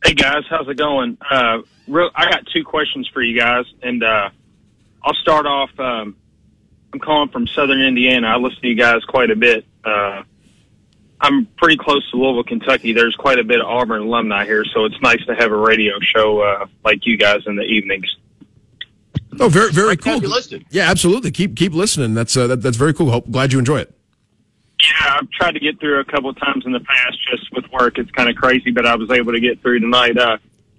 Hey guys, how's it going? I got two questions for you guys, and I'll start off. I'm calling from Southern Indiana. I listen to you guys quite a bit. I'm pretty close to Louisville, Kentucky. There's quite a bit of Auburn alumni here, so it's nice to have a radio show like you guys in the evenings. Oh, very, very cool. Yeah, absolutely. Keep listening. That's very cool. Glad you enjoy it. Yeah, I've tried to get through a couple of times in the past just with work. It's kind of crazy, but I was able to get through tonight.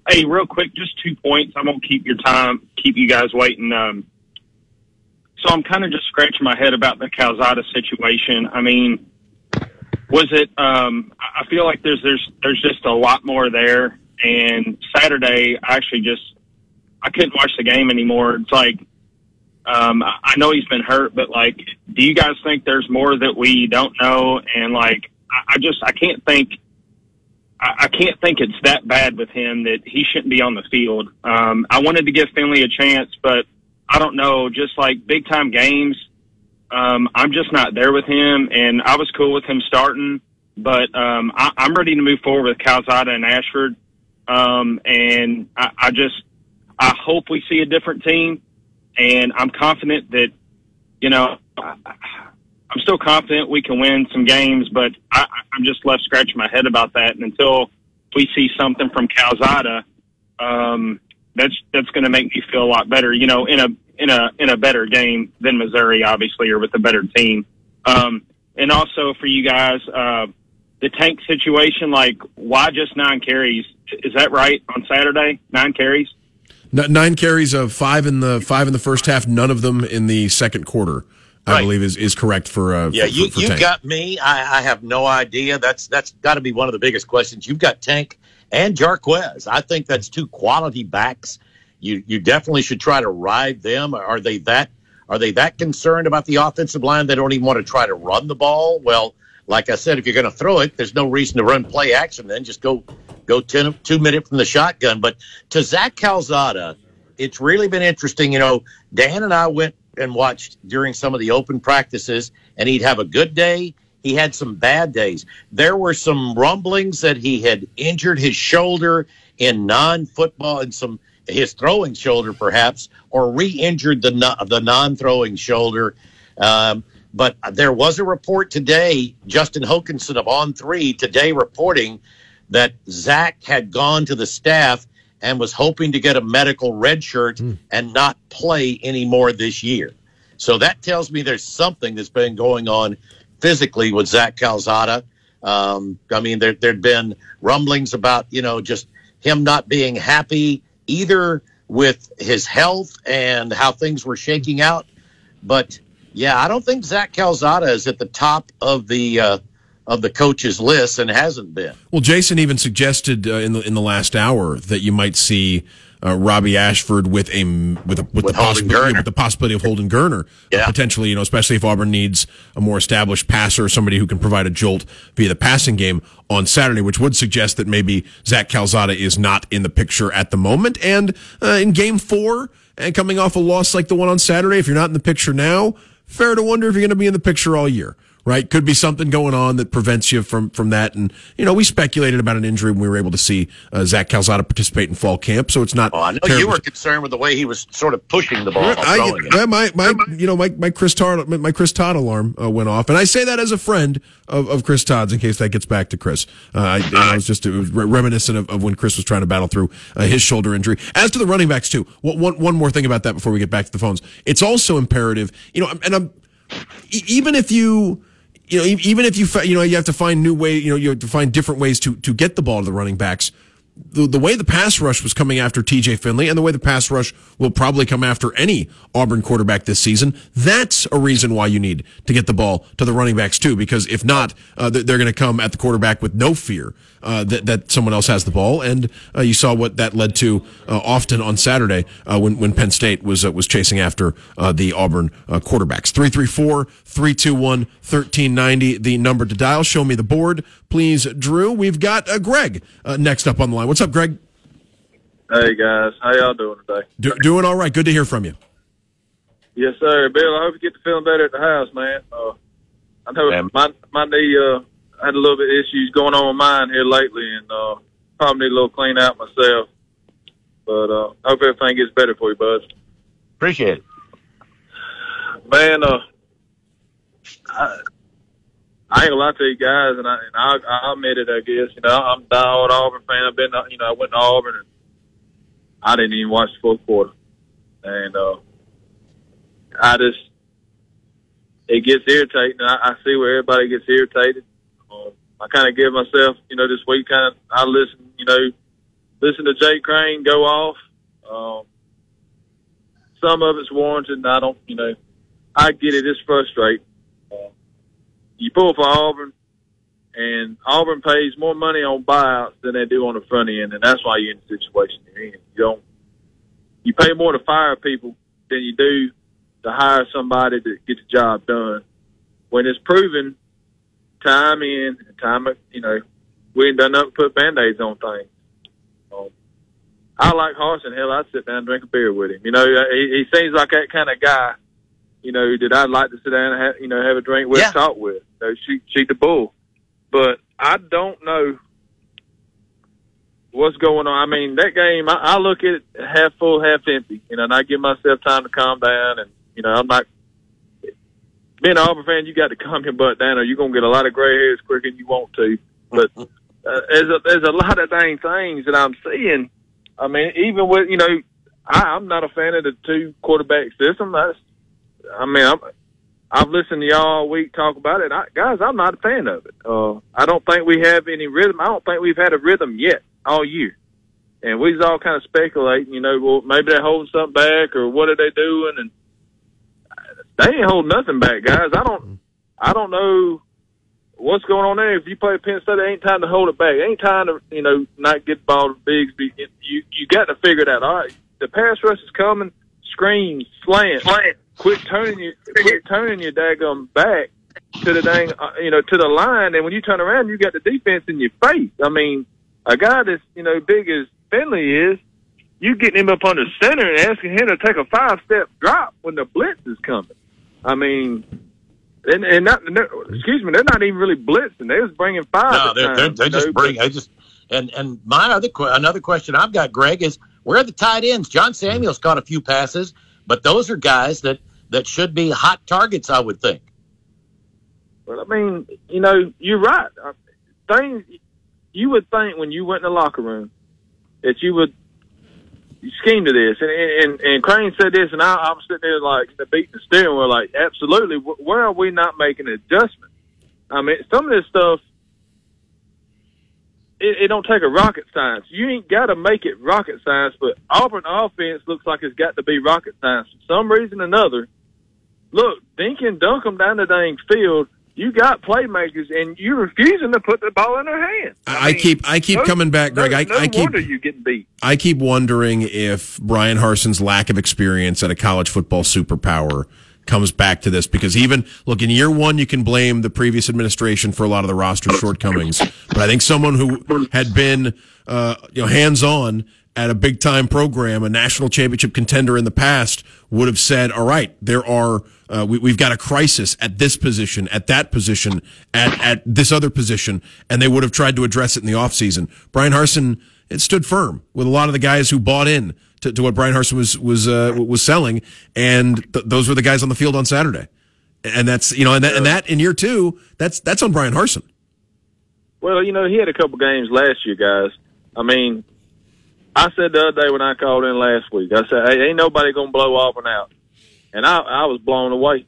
Hey, real quick, just 2 points. I won't keep you guys waiting. So I'm kind of just scratching my head about the Calzada situation. I mean, was it I feel like there's just a lot more there. And Saturday, I couldn't watch the game anymore. It's like I know he's been hurt, but, like, do you guys think there's more that we don't know? And, like, I can't think it's that bad with him that he shouldn't be on the field. I wanted to give Finley a chance, but I don't know, just like big-time games, I'm just not there with him, and I was cool with him starting, but I'm ready to move forward with Calzada and Ashford, and I hope we see a different team, and I'm confident that, you know, I'm still confident we can win some games, but I'm just left scratching my head about that. And until we see something from Calzada, that's going to make me feel a lot better, you know, in a better game than Missouri, obviously, or with a better team. And also for you guys, the Tank situation, like, why just 9 carries? Is that right on Saturday? 9 carries? 9 carries of five in the first half, none of them in the second quarter. I believe is correct for for Tank. You got me. I have no idea. That's got to be one of the biggest questions. You've got Tank and Jarquez. I think that's two quality backs. You definitely should try to ride them. Are they that concerned about the offensive line? They don't even want to try to run the ball. Well, like I said, if you're going to throw it, there's no reason to run play action. Then just go 2 minute from the shotgun. But to Zach Calzada, it's really been interesting. You know, Dan and I went and watched during some of the open practices, and he'd have a good day. He had some bad days. There were some rumblings that he had injured his shoulder in non-football, and his throwing shoulder perhaps, or re-injured the non-throwing shoulder. But there was a report today, Justin Hokanson of On 3 today reporting that Zach had gone to the staff and was hoping to get a medical redshirt and not play anymore this year. So that tells me there's something that's been going on physically with Zach Calzada. I mean, there'd been rumblings about, you know, just him not being happy either with his health and how things were shaking out. But yeah, I don't think Zach Calzada is at the top of the coaches list and hasn't been. Well, Jason even suggested in the last hour that you might see Robbie Ashford with the possibility of Holden Garner potentially, you know, especially if Auburn needs a more established passer or somebody who can provide a jolt via the passing game on Saturday, which would suggest that maybe Zach Calzada is not in the picture at the moment. And in game 4 and coming off a loss like the one on Saturday, if you're not in the picture now, fair to wonder if you're going to be in the picture all year. Right, could be something going on that prevents you from that, and you know we speculated about an injury when we were able to see Zach Calzada participate in fall camp, so it's not. Oh, I know you were concerned with the way he was sort of pushing the ball. My Chris Todd alarm went off, and I say that as a friend of Chris Todd's in case that gets back to Chris. It was reminiscent of when Chris was trying to battle through his shoulder injury. As to the running backs too, one more thing about that before we get back to the phones, it's also imperative, you know, and I'm even if you. You know, even if you have to find new way. You know, you have to find different ways to get the ball to the running backs. The way the pass rush was coming after TJ Finley, and the way the pass rush will probably come after any Auburn quarterback this season, that's a reason why you need to get the ball to the running backs too. Because if not, they're going to come at the quarterback with no fear that someone else has the ball. And you saw what that led to often on Saturday when Penn State was chasing after the Auburn quarterbacks. 334-321-1390, the number to dial. Show me the board, please, Drew. We've got Greg next up on the line. What's up, Greg? Hey, guys. How y'all doing today? Doing all right. Good to hear from you. Yes, sir. Bill, I hope you get to feeling better at the house, man. I know my knee had a little bit of issues going on with mine here lately, and probably need a little clean out myself. But I hope everything gets better for you, bud. Appreciate it. Man, I ain't gonna lie to you guys, and I admit it. I guess, you know, I'm a diehard Auburn fan. I've been, you know, I went to Auburn, and I didn't even watch the fourth quarter, and I just it gets irritating. I see where everybody gets irritated. I kind of give myself, this week I listen, listen to Jay Crane go off. Some of it's warranted, and I don't, I get it. It's frustrating. You pull for Auburn, and Auburn pays more money on buyouts than they do on the front end, and that's why you're in the situation you're in. You pay more to fire people than you do to hire somebody to get the job done. When it's proven time in and time out, we ain't done nothing but put Band-Aids on things. I like Harsin. Hell, I'd sit down and drink a beer with him. He seems like that kind of guy, that I'd like to sit down and have a drink with, talk with, shoot the bull. But I don't know what's going on. I mean, that game, I look at it half full, half empty, and I give myself time to calm down. And, I'm like, being an Auburn fan, you got to calm your butt down or you're going to get a lot of gray hairs quicker than you want to. But there's a lot of dang things that I'm seeing. I mean, even with, I'm not a fan of the two quarterback system. I've listened to y'all all week talk about it. I'm not a fan of it. I don't think we have any rhythm. I don't think we've had a rhythm yet all year. And we was all kind of speculating, well, maybe they're holding something back or what are they doing? And they ain't holding nothing back, guys. I don't know what's going on there. If you play Penn State, it ain't time to hold it back. It ain't time to, not get the ball to Bigsby. You got to figure it out. All right, the pass rush is coming. Screen, slant. Quit turning your daggum back to the dang, to the line. And when you turn around, you got the defense in your face. I mean, a guy that's big as Finley is, you getting him up on the center and asking him to take a 5-step drop when the blitz is coming. I mean, they're not even really blitzing. They're just bringing five. No, And my another question I've got, Greg, is where are the tight ends? John Samuel's caught a few passes. But those are guys that should be hot targets, I would think. Well, I mean, you're right. You would think when you went in the locker room that you would scheme to this. And Crane said this, and I'm sitting there like beating the steering wheel, like, absolutely, where are we not making an adjustment? I mean, some of this stuff, it don't take a rocket science. You ain't got to make it rocket science, but Auburn offense looks like it's got to be rocket science for some reason or another. Look, dink and dunk them down the dang field. You got playmakers, and you're refusing to put the ball in their hands. I keep coming back, Greg. No wonder you getting beat. I keep wondering if Brian Harsin's lack of experience at a college football superpower comes back to this, because in year one, you can blame the previous administration for a lot of the roster shortcomings. But I think someone who had been, hands-on at a big-time program, a national championship contender in the past, would have said, all right, there are, we've got a crisis at this position, at that position, at this other position, and they would have tried to address it in the offseason. Brian Harsin, it stood firm with a lot of the guys who bought in to what Brian Harsin was selling, and those were the guys on the field on Saturday, and that's that in year two, that's on Brian Harsin. Well, he had a couple games last year, guys. I mean, I said the other day when I called in last week, I said, "Hey, ain't nobody gonna blow Auburn out," and I was blown away.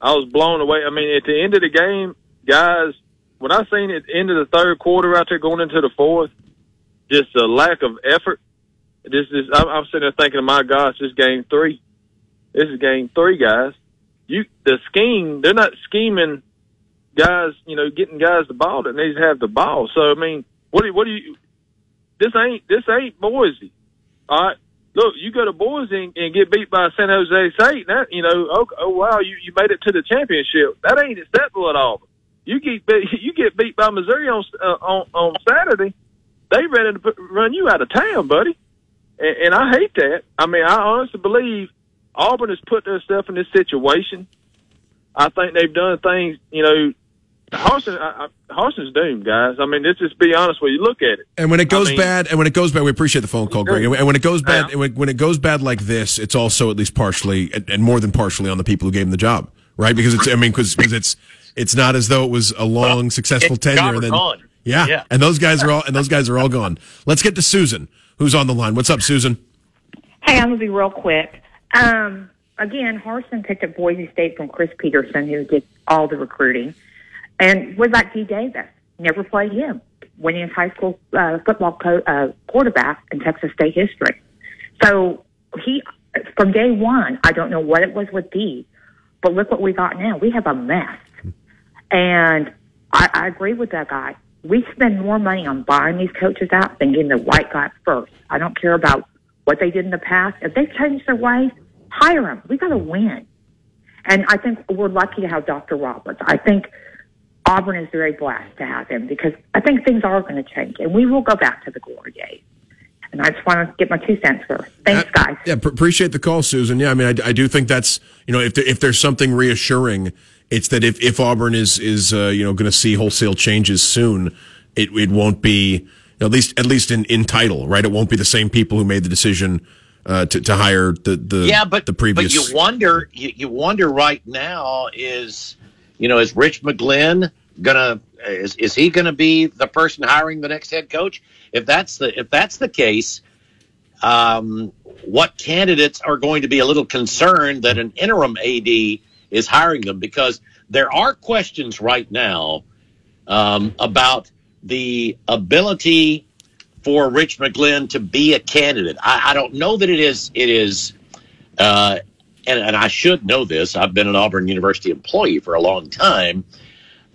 I was blown away. I mean, at the end of the game, guys, when I seen it at the end of the third quarter out there going into the fourth, just a lack of effort. I'm sitting there thinking, my gosh, this is game three. This is game three, guys. The scheme, they're not scheming guys, getting guys the ball that needs to have the ball. So, I mean, what do you, this ain't Boise. All right. Look, you go to Boise and get beat by San Jose State. That, wow, you made it to the championship. That ain't acceptable at all. You get beat by Missouri on Saturday. They ready to run you out of town, buddy. And I hate that. I mean, I honestly believe Auburn has put themselves in this situation. I think they've done things, Harsin's doomed, guys. I mean, let's just be honest when you look at it. And when it goes bad, we appreciate the phone call, Greg. And when it goes bad, when it goes bad like this, it's also at least partially and more than partially on the people who gave him the job, right? Because it's not as though it was a long, successful tenure. And then, yeah, and those guys are all gone. Let's get to Susan, who's on the line. What's up, Susan? Hey, I'm going to be real quick. again, Harsin picked up Boise State from Chris Peterson, who did all the recruiting. And what about D. Davis? Never played him. Winningest high school football quarterback in Texas State history. So he, from day one, I don't know what it was with D, but look what we got now. We have a mess. And I agree with that guy. We spend more money on buying these coaches out than getting the right guy first. I don't care about what they did in the past. If they've changed their ways, hire them. We got to win. And I think we're lucky to have Dr. Roberts. I think Auburn is very blessed to have him because I think things are going to change, and we will go back to the glory days. And I just want to get my 2 cents worth. Thanks, guys. Yeah, appreciate the call, Susan. Yeah, I mean, I do think that's, you know, if there's something reassuring, it's that if Auburn is you know, going to see wholesale changes soon, it won't be, at least in title, right? It won't be the same people who made the decision to hire the previous. But you wonder right now is, you know, is Rich McGlynn is he gonna be the person hiring the next head coach? If that's the case, what candidates are going to be a little concerned that an interim AD is hiring them? Because there are questions right now about the ability for Rich McGlynn to be a candidate. I don't know that it is and I should know this. I've been an Auburn University employee for a long time,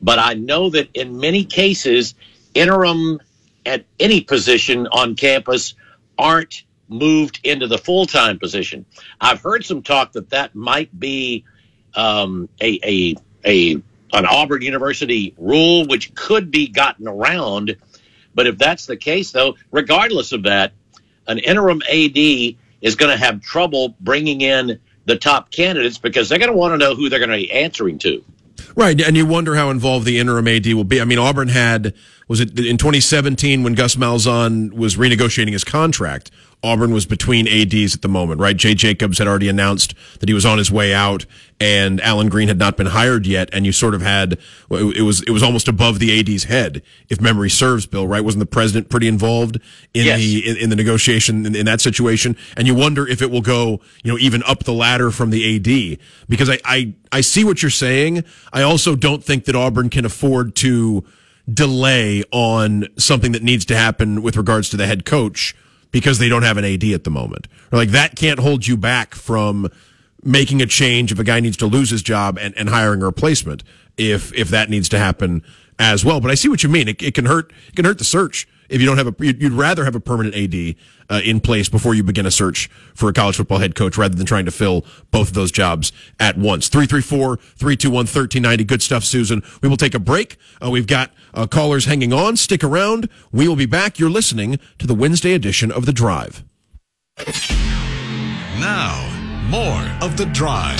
but I know that in many cases, interim at any position on campus aren't moved into the full-time position. I've heard some talk that might be an Auburn University rule, which could be gotten around. But if that's the case, though, regardless of that, an interim AD is going to have trouble bringing in the top candidates because they're going to want to know who they're going to be answering to. Right, and you wonder how involved the interim AD will be. I mean, Auburn had, was it in 2017 when Gus Malzahn was renegotiating his contract, Auburn was between ADs at the moment, right? Jay Jacobs had already announced that he was on his way out, and Alan Green had not been hired yet, and you sort of had, it was almost above the AD's head, if memory serves, Bill, right? Wasn't the president pretty involved in yes. in the negotiation in that situation? And you wonder if it will go, you know, even up the ladder from the AD, because I see what you're saying. I also don't think that Auburn can afford to delay on something that needs to happen with regards to the head coach, because they don't have an AD at the moment. Or like that can't hold you back from making a change if a guy needs to lose his job and hiring a replacement if that needs to happen as well. But I see what you mean. It can hurt the search if you don't have you'd rather have a permanent AD in place before you begin a search for a college football head coach rather than trying to fill both of those jobs at once. 334-321-1390. Good stuff, Susan. We will take a break. We've got callers hanging on. Stick around. We will be back. You're listening to the Wednesday edition of The Drive. Now, more of The Drive.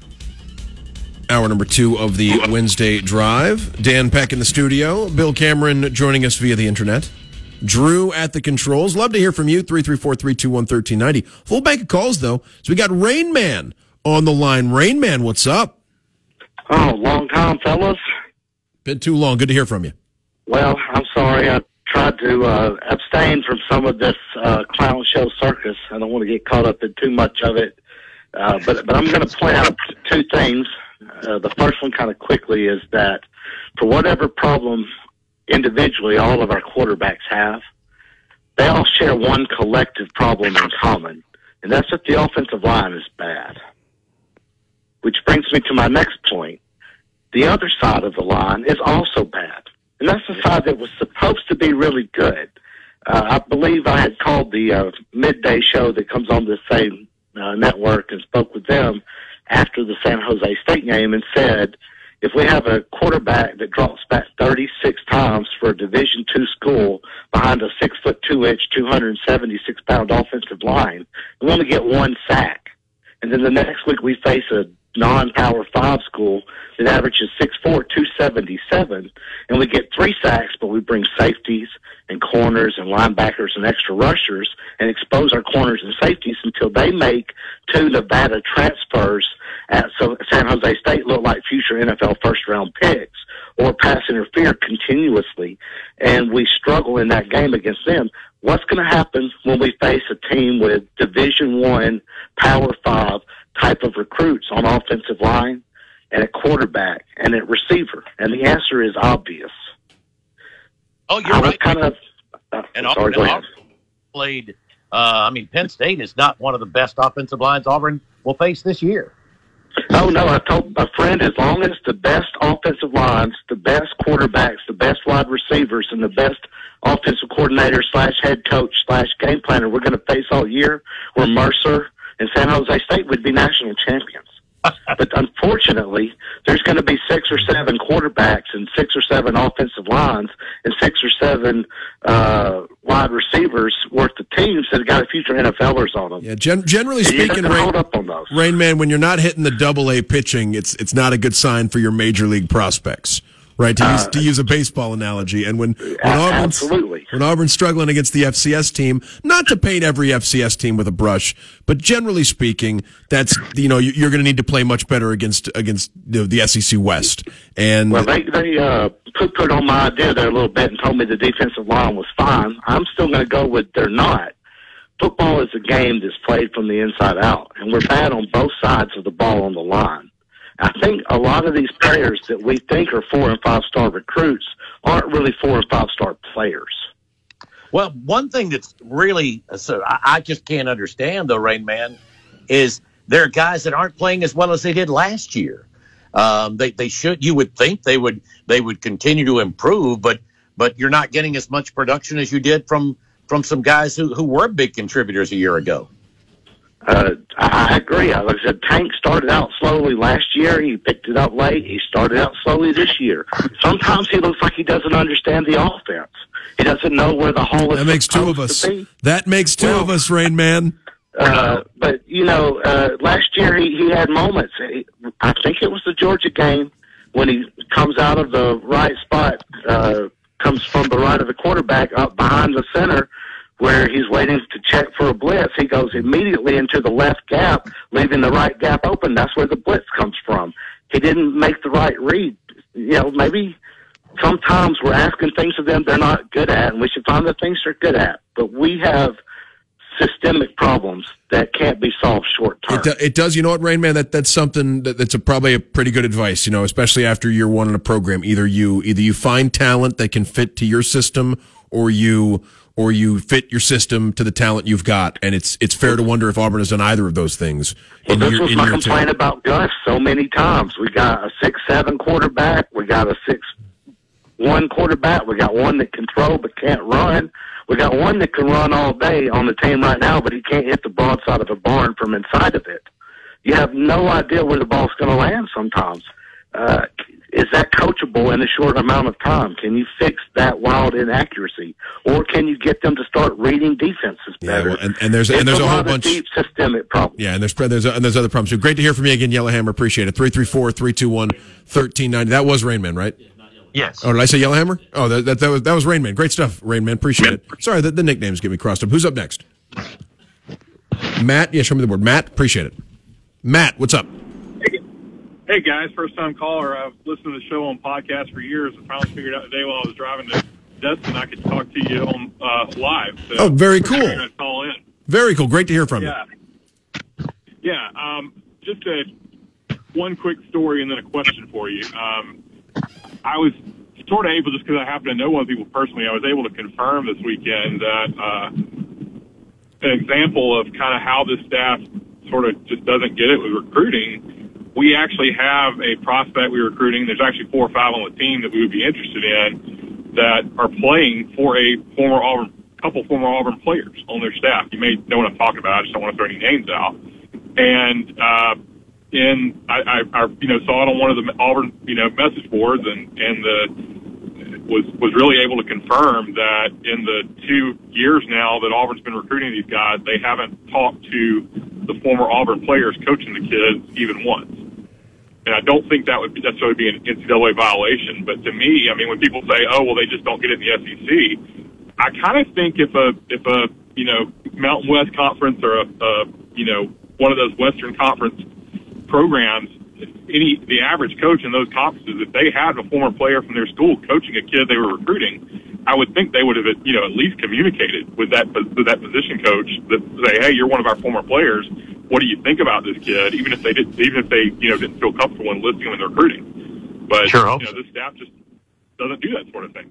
Hour number 2 of the Wednesday Drive. Dan Peck in the studio. Bill Cameron joining us via the internet. Drew at the controls. Love to hear from you. 334-321-1390. Full bank of calls, though. So we got Rain Man on the line. Rain Man, what's up? Oh, long time, fellas. Been too long. Good to hear from you. Well, I'm sorry. I tried to abstain from some of this clown show circus. I don't want to get caught up in too much of it. But I'm going to point out two things. The first one kind of quickly is that for whatever problem individually all of our quarterbacks have, they all share one collective problem in common, and that's that the offensive line is bad. Which brings me to my next point. The other side of the line is also bad, and that's the side that was supposed to be really good. I believe I had called the midday show that comes on the same network and spoke with them after the San Jose State game and said, if we have a quarterback that drops back 36 times for a Division II school behind a 6'2", 276-pound offensive line, we only get one sack. And then the next week we face a non-Power 5 school that averages 6'4", 277, and we get 3 sacks, but we bring safeties and corners and linebackers and extra rushers and expose our corners and safeties until they make 2 Nevada transfers at San Jose State look like future NFL first-round picks or pass interfere continuously, and we struggle in that game against them. What's going to happen when we face a team with Division I, Power 5 type of recruits on offensive line and at quarterback and at receiver? And the answer is obvious. Oh, you're right. Auburn played, Penn State is not one of the best offensive lines Auburn will face this year. Oh, no, I told my friend, as long as the best offensive lines, the best quarterbacks, the best wide receivers, and the best offensive coordinator / head coach / game planner we're going to face all year, where Mercer and San Jose State would be national champions. But unfortunately, there's going to be 6 or 7 quarterbacks and 6 or 7 offensive lines and 6 or 7 wide receivers worth of teams that have got future NFLers on them. Yeah, generally speaking, Rain Man, when you're not hitting the AA pitching, it's not a good sign for your major league prospects, right? To use a baseball analogy, and when Auburn's struggling against the FCS team, not to paint every FCS team with a brush, but generally speaking, that's you're going to need to play much better against the SEC West. And they put on my idea there a little bit and told me the defensive line was fine. I'm still going to go with they're not. Football is a game that's played from the inside out, and we're bad on both sides of the ball on the line. I think a lot of these players that we think are 4- and 5-star recruits aren't really 4- and 5-star players. Well, one thing that's really I just can't understand, though, Rain Man, is there are guys that aren't playing as well as they did last year. They should. You would think they would continue to improve, but you're not getting as much production as you did from some guys who were big contributors a year ago. I agree. Like I said, Tank started out slowly last year. He picked it up late. He started out slowly this year. Sometimes he looks like he doesn't understand the offense. He doesn't know where the hole is. That makes two of us. That makes two of us, Rain Man. But, last year he had moments. I think it was the Georgia game when he comes out of the right spot, comes from the right of the quarterback up behind the center, where he's waiting to check for a blitz. He goes immediately into the left gap, leaving the right gap open. That's where the blitz comes from. He didn't make the right read. Maybe sometimes we're asking things of them they're not good at, and we should find the things they're good at. But we have systemic problems that can't be solved short term. It does. You know what, Rain Man? That's something that's probably a pretty good advice, especially after year one in a program. Either you find talent that can fit to your system, or you fit your system to the talent you've got, and it's fair to wonder if Auburn has done either of those things. This was my complaint about Gus so many times. We got a 6'7" quarterback, we got a 6'1" quarterback, we got one that can throw but can't run, we got one that can run all day on the team right now, but he can't hit the broadside of a barn from inside of it. You have no idea where the ball's going to land sometimes. Is that coachable in a short amount of time? Can you fix that wild inaccuracy, or can you get them to start reading defenses better? Yeah, well, and there's a whole bunch of deep systemic problems. Yeah, and there's other problems too. Great to hear from you again, Yellowhammer. Appreciate it. 334-321-1390. That was Rain Man, right? Yes. Oh, did I say Yellowhammer? Oh, that was Rain Man. Great stuff, Rain Man. Appreciate it. Sorry, the nicknames get me crossed up. Who's up next? Matt. Yeah, show me the board. Matt, appreciate it. Matt, what's up? Hey, guys, first-time caller. I've listened to the show on podcast for years and finally figured out today while I was driving to Destin I could talk to you on live. So oh, very cool. I'm going to call in. Very cool. Great to hear from you. Yeah. Just one quick story and then a question for you. I was sort of able, just because I happen to know one of the people personally, I was able to confirm this weekend that an example of kind of how this staff sort of just doesn't get it with recruiting. We actually have a prospect we're recruiting. There's actually 4 or 5 on the team that we would be interested in that are playing for a couple former Auburn players on their staff. You may know what I'm talking about. I just don't want to throw any names out. And I saw it on one of the Auburn message boards, and was really able to confirm that in the 2 years now that Auburn's been recruiting these guys, they haven't talked to the former Auburn players coaching the kids even once. And I don't think that would necessarily be an NCAA violation. But to me, I mean, when people say, oh, well, they just don't get it in the SEC, I kind of think if a you know, Mountain West Conference or a you know, one of those Western Conference programs, the average coach in those conferences, if they had a former player from their school coaching a kid they were recruiting, I would think they would have, you know, at least communicated with that position coach that say, hey, you're one of our former players. What do you think about this kid? Even if they you know, didn't feel comfortable in listing him in the recruiting. But sure you know, this staff just doesn't do that sort of thing.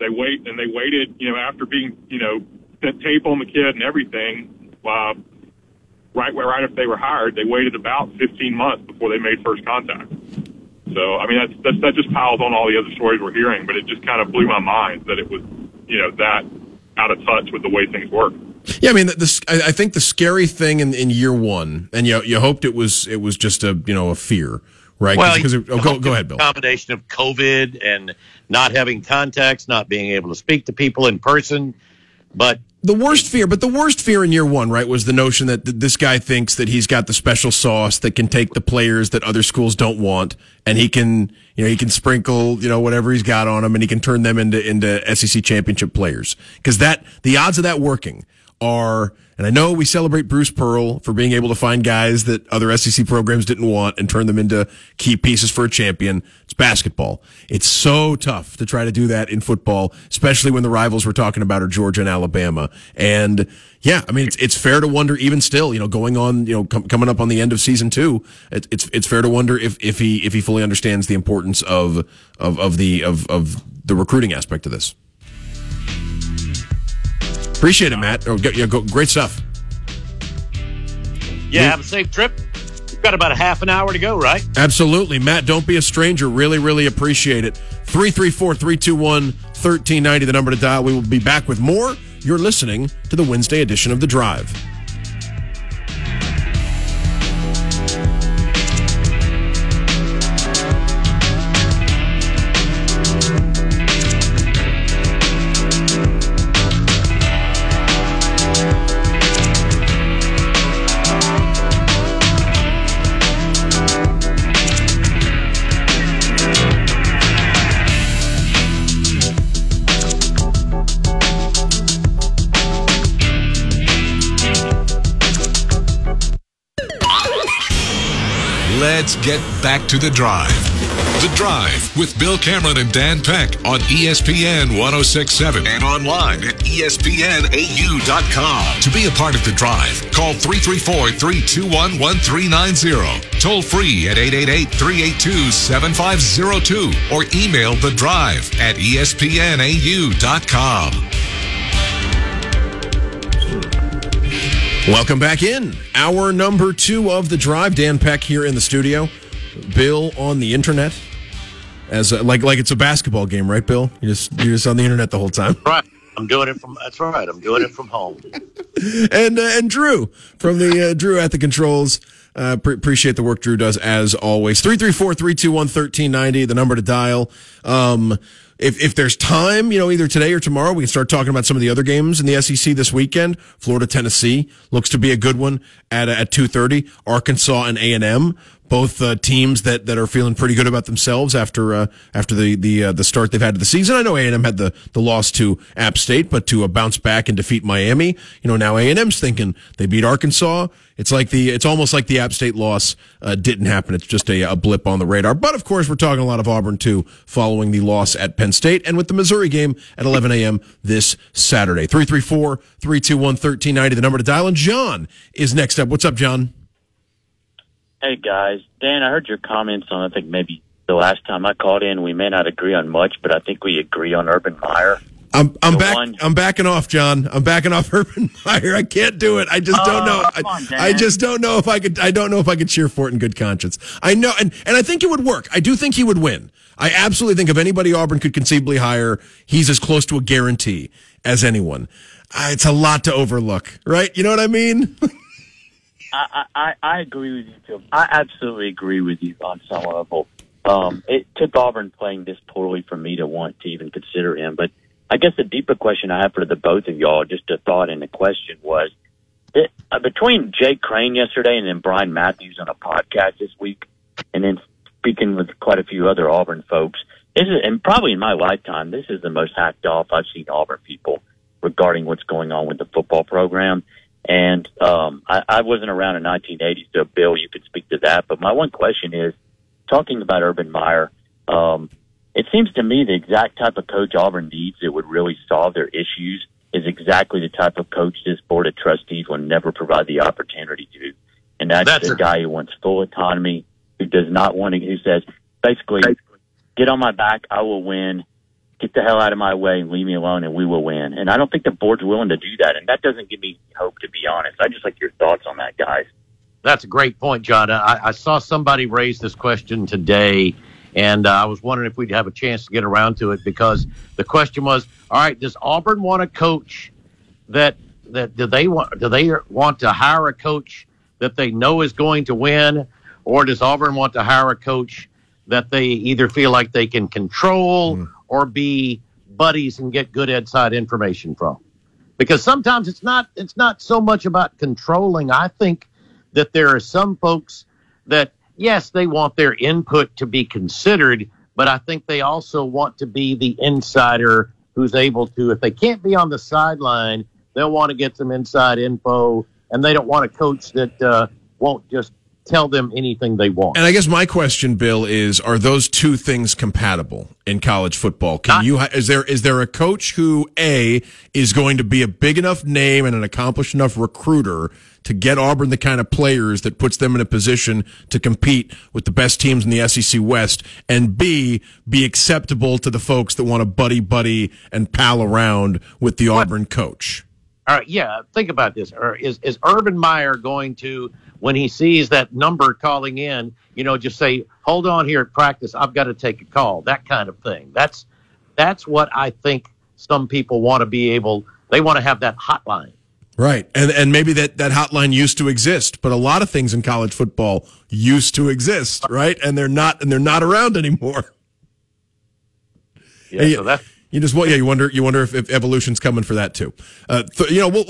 They waited, you know, after being, you know, sent tape on the kid and everything, right if they were hired, they waited about 15 months before they made first contact. So, I mean, that just piles on all the other stories we're hearing, but it just kind of blew my mind that it was, you know, that out of touch with the way things work. Yeah, I mean, I think the scary thing in year one, and you hoped it was just a, you know, a fear. Right. Well, go ahead, Bill. Combination of COVID and not having contacts, not being able to speak to people in person. But the worst fear in year one, right, was the notion that this guy thinks that he's got the special sauce that can take the players that other schools don't want, and he can sprinkle, you know, whatever he's got on them, and he can turn them into SEC championship players. Because the odds of that working are, and I know we celebrate Bruce Pearl for being able to find guys that other SEC programs didn't want and turn them into key pieces for a champion. It's basketball. It's so tough to try to do that in football, especially when the rivals we're talking about are Georgia and Alabama. And yeah, I mean, it's fair to wonder even still, you know, going on, you know, coming up on the end of season two, it's fair to wonder if he fully understands the importance of the recruiting aspect of this. Appreciate it, Matt. Oh, yeah, great stuff. Yeah, have a safe trip. We've got about a half an hour to go, right? Absolutely. Matt, don't be a stranger. Really, really appreciate it. 334-321-1390, the number to dial. We will be back with more. You're listening to the Wednesday edition of The Drive. Let's get back to The Drive. The Drive with Bill Cameron and Dan Peck on ESPN 106.7 and online at ESPNAU.com. To be a part of The Drive, call 334-321-1390. Toll free at 888-382-7502 or email The Drive at ESPNAU.com. Welcome back in. Hour number two of The Drive. Dan Peck here in the studio. Bill on the internet, as like it's a basketball game, right, Bill? You're just on the internet the whole time. Right. I'm doing it from home. And Drew from the Drew at the controls. Appreciate the work Drew does as always. 334-321-1390, the number to dial. If there's time, you know, either today or tomorrow, we can start talking about some of the other games in the SEC this weekend. Florida, Tennessee looks to be a good one at 2:30. Arkansas and A&M, both teams that are feeling pretty good about themselves after the start they've had to the season. I know A&M had the loss to App State, but to bounce back and defeat Miami, you know, now A&M's thinking they beat Arkansas. It's almost like the App State loss didn't happen. It's just a blip on the radar. But of course, we're talking a lot of Auburn too, following the loss at Penn State and with the Missouri game at 11 a.m. this Saturday. 334-321-1390, the number to dial. And John is next up. What's up, John? Hey, guys. Dan, I heard your comments on, I think, maybe the last time I called in. We may not agree on much, but I think we agree on Urban Meyer. I'm backing off, John. I'm backing off Urban Meyer. I can't do it. I just don't know. I just don't know if I could. I don't know if I could cheer for it in good conscience. I know, and I think it would work. I do think he would win. I absolutely think if anybody Auburn could conceivably hire, he's as close to a guarantee as anyone. It's a lot to overlook, right? You know what I mean? I agree with you, Phil. I absolutely agree with you on some level. It took Auburn playing this poorly for me to want to even consider him, but I guess the deeper question I have for the both of y'all, just a thought and a question, was that between Jay Crane yesterday and then Brian Matthews on a podcast this week, and then with quite a few other Auburn folks. This is, and probably in my lifetime, this is the most hacked off I've seen Auburn people regarding what's going on with the football program. And I wasn't around in 1980, so Bill, you could speak to that. But my one question is, talking about Urban Meyer, it seems to me the exact type of coach Auburn needs that would really solve their issues is exactly the type of coach this board of trustees will never provide the opportunity to. And that's the guy who wants full autonomy, who does not want to, who says, basically, get on my back, I will win, get the hell out of my way, leave me alone, and we will win. And I don't think the board's willing to do that, and that doesn't give me hope, to be honest. I just like your thoughts on that, guys. That's a great point, John. I saw somebody raise this question today, and I was wondering if we'd have a chance to get around to it, because the question was, all right, does Auburn want a coach that do they want to hire a coach that they know is going to win, or does Auburn want to hire a coach that they either feel like they can control or be buddies and get good inside information from? Because sometimes it's not so much about controlling. I think that there are some folks that, yes, they want their input to be considered, but I think they also want to be the insider who's able to, if they can't be on the sideline, they'll want to get some inside info, and they don't want a coach that won't just tell them anything they want. And I guess my question, Bill, is: are those two things compatible in college football? Is there a coach who A, is going to be a big enough name and an accomplished enough recruiter to get Auburn the kind of players that puts them in a position to compete with the best teams in the SEC West, and B, be acceptable to the folks that want to buddy and pal around with the Auburn coach? All right, yeah, think about this. Is Urban Meyer going to, when he sees that number calling in, just say, hold on here at practice, I've got to take a call, that kind of thing? That's what I think some people want to be able, they want to have that hotline. Right, and maybe that hotline used to exist, but a lot of things in college football used to exist, right? And they're not around anymore. Yeah, so that's... You wonder if evolution's coming for that too. We'll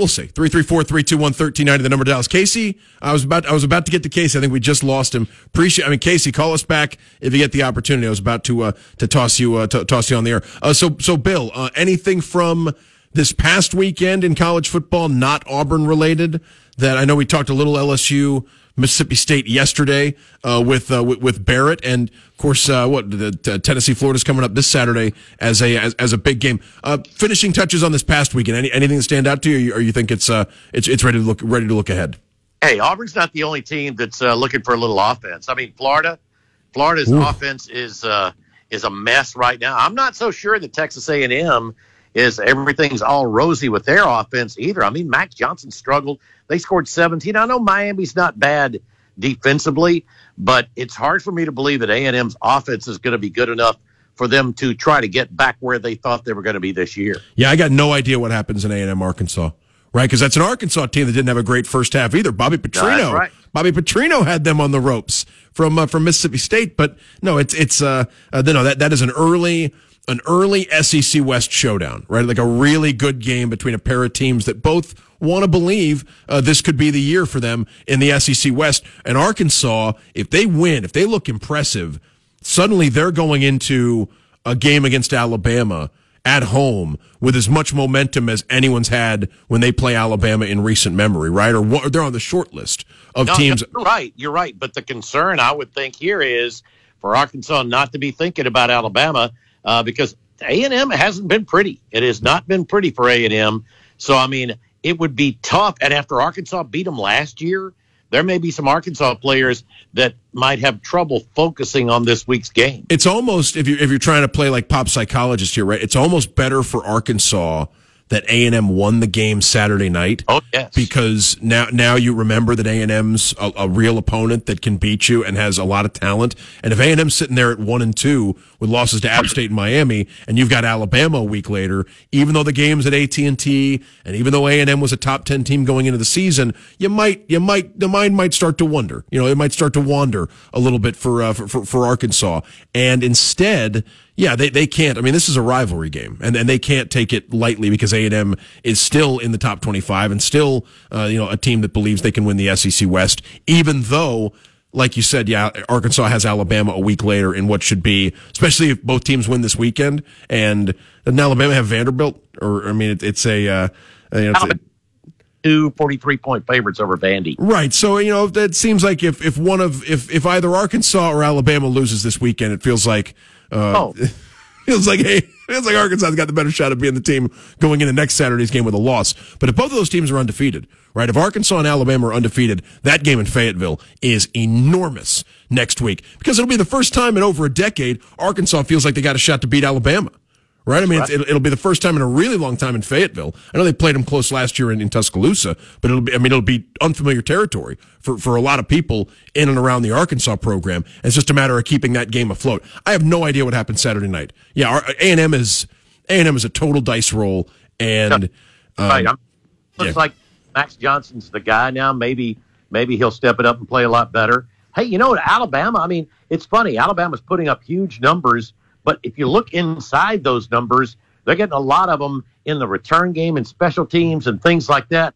see. 334-321-1390 the number to Dallas. Casey, I was about to get to Casey. I think we just lost him. Casey, call us back if you get the opportunity. I was about to toss you on the air. So Bill, anything from this past weekend in college football, not Auburn related, that I know we talked a little LSU, Mississippi State yesterday with Barrett, and of course Tennessee Florida's coming up this Saturday as a big game. Finishing touches on this past weekend. Anything stand out to you, or you think it's ready to look ahead? Hey, Auburn's not the only team that's looking for a little offense. I mean, Florida's offense is a mess right now. I'm not so sure that Texas A&M is everything's all rosy with their offense either. I mean, Max Johnson struggled. They scored 17. I know Miami's not bad defensively, but it's hard for me to believe that A&M's offense is going to be good enough for them to try to get back where they thought they were going to be this year. Yeah, I got no idea what happens in A&M Arkansas, right? Because that's an Arkansas team that didn't have a great first half either. Bobby Petrino. That's right. Bobby Petrino had them on the ropes from Mississippi State, but no, that is an early SEC West showdown, right? Like a really good game between a pair of teams that both want to believe this could be the year for them in the SEC West. And Arkansas, if they win, if they look impressive, suddenly they're going into a game against Alabama at home with as much momentum as anyone's had when they play Alabama in recent memory, right? Or they're on the short list of teams. You're right. But the concern I would think here is for Arkansas not to be thinking about Alabama, because A&M hasn't been pretty. It has not been pretty for A&M. So, I mean, it would be tough. And after Arkansas beat them last year, there may be some Arkansas players that might have trouble focusing on this week's game. It's almost, if you're trying to play like pop psychologist here, right, it's almost better for Arkansas that A&M won the game Saturday night. Oh, yes. Because now you remember that A&M's a real opponent that can beat you and has a lot of talent. And if A&M's sitting there at 1-2 with losses to App State and Miami, and you've got Alabama a week later, even though the game's at AT&T and even though A&M was a top 10 team going into the season, the mind might start to wonder. It might start to wander a little bit for Arkansas. And instead, yeah, they can't. I mean, this is a rivalry game, and they can't take it lightly because A&M is still in the top 25 and still, a team that believes they can win the SEC West, even though like you said, yeah, Arkansas has Alabama a week later in what should be, especially if both teams win this weekend. And doesn't Alabama have Vanderbilt? Or, I mean, it's a, you know, it's a, two 43-point favorites over Vandy. Right. So, you know, that seems like if either Arkansas or Alabama loses this weekend, it feels like, it feels like Arkansas's got the better shot of being the team going into next Saturday's game with a loss. But if both of those teams are undefeated, right? If Arkansas and Alabama are undefeated, that game in Fayetteville is enormous next week, because it'll be the first time in over a decade Arkansas feels like they got a shot to beat Alabama. Right? I mean, it'll be the first time in a really long time in Fayetteville. I know they played them close last year in Tuscaloosa, but it'll be unfamiliar territory for a lot of people in and around the Arkansas program. It's just a matter of keeping that game afloat. I have no idea what happened Saturday night. Yeah, A&M is a total dice roll, and looks like Max Johnson's the guy now. Maybe he'll step it up and play a lot better. Hey, you know what? Alabama, I mean, it's funny. Alabama's putting up huge numbers. But if you look inside those numbers, they're getting a lot of them in the return game and special teams and things like that.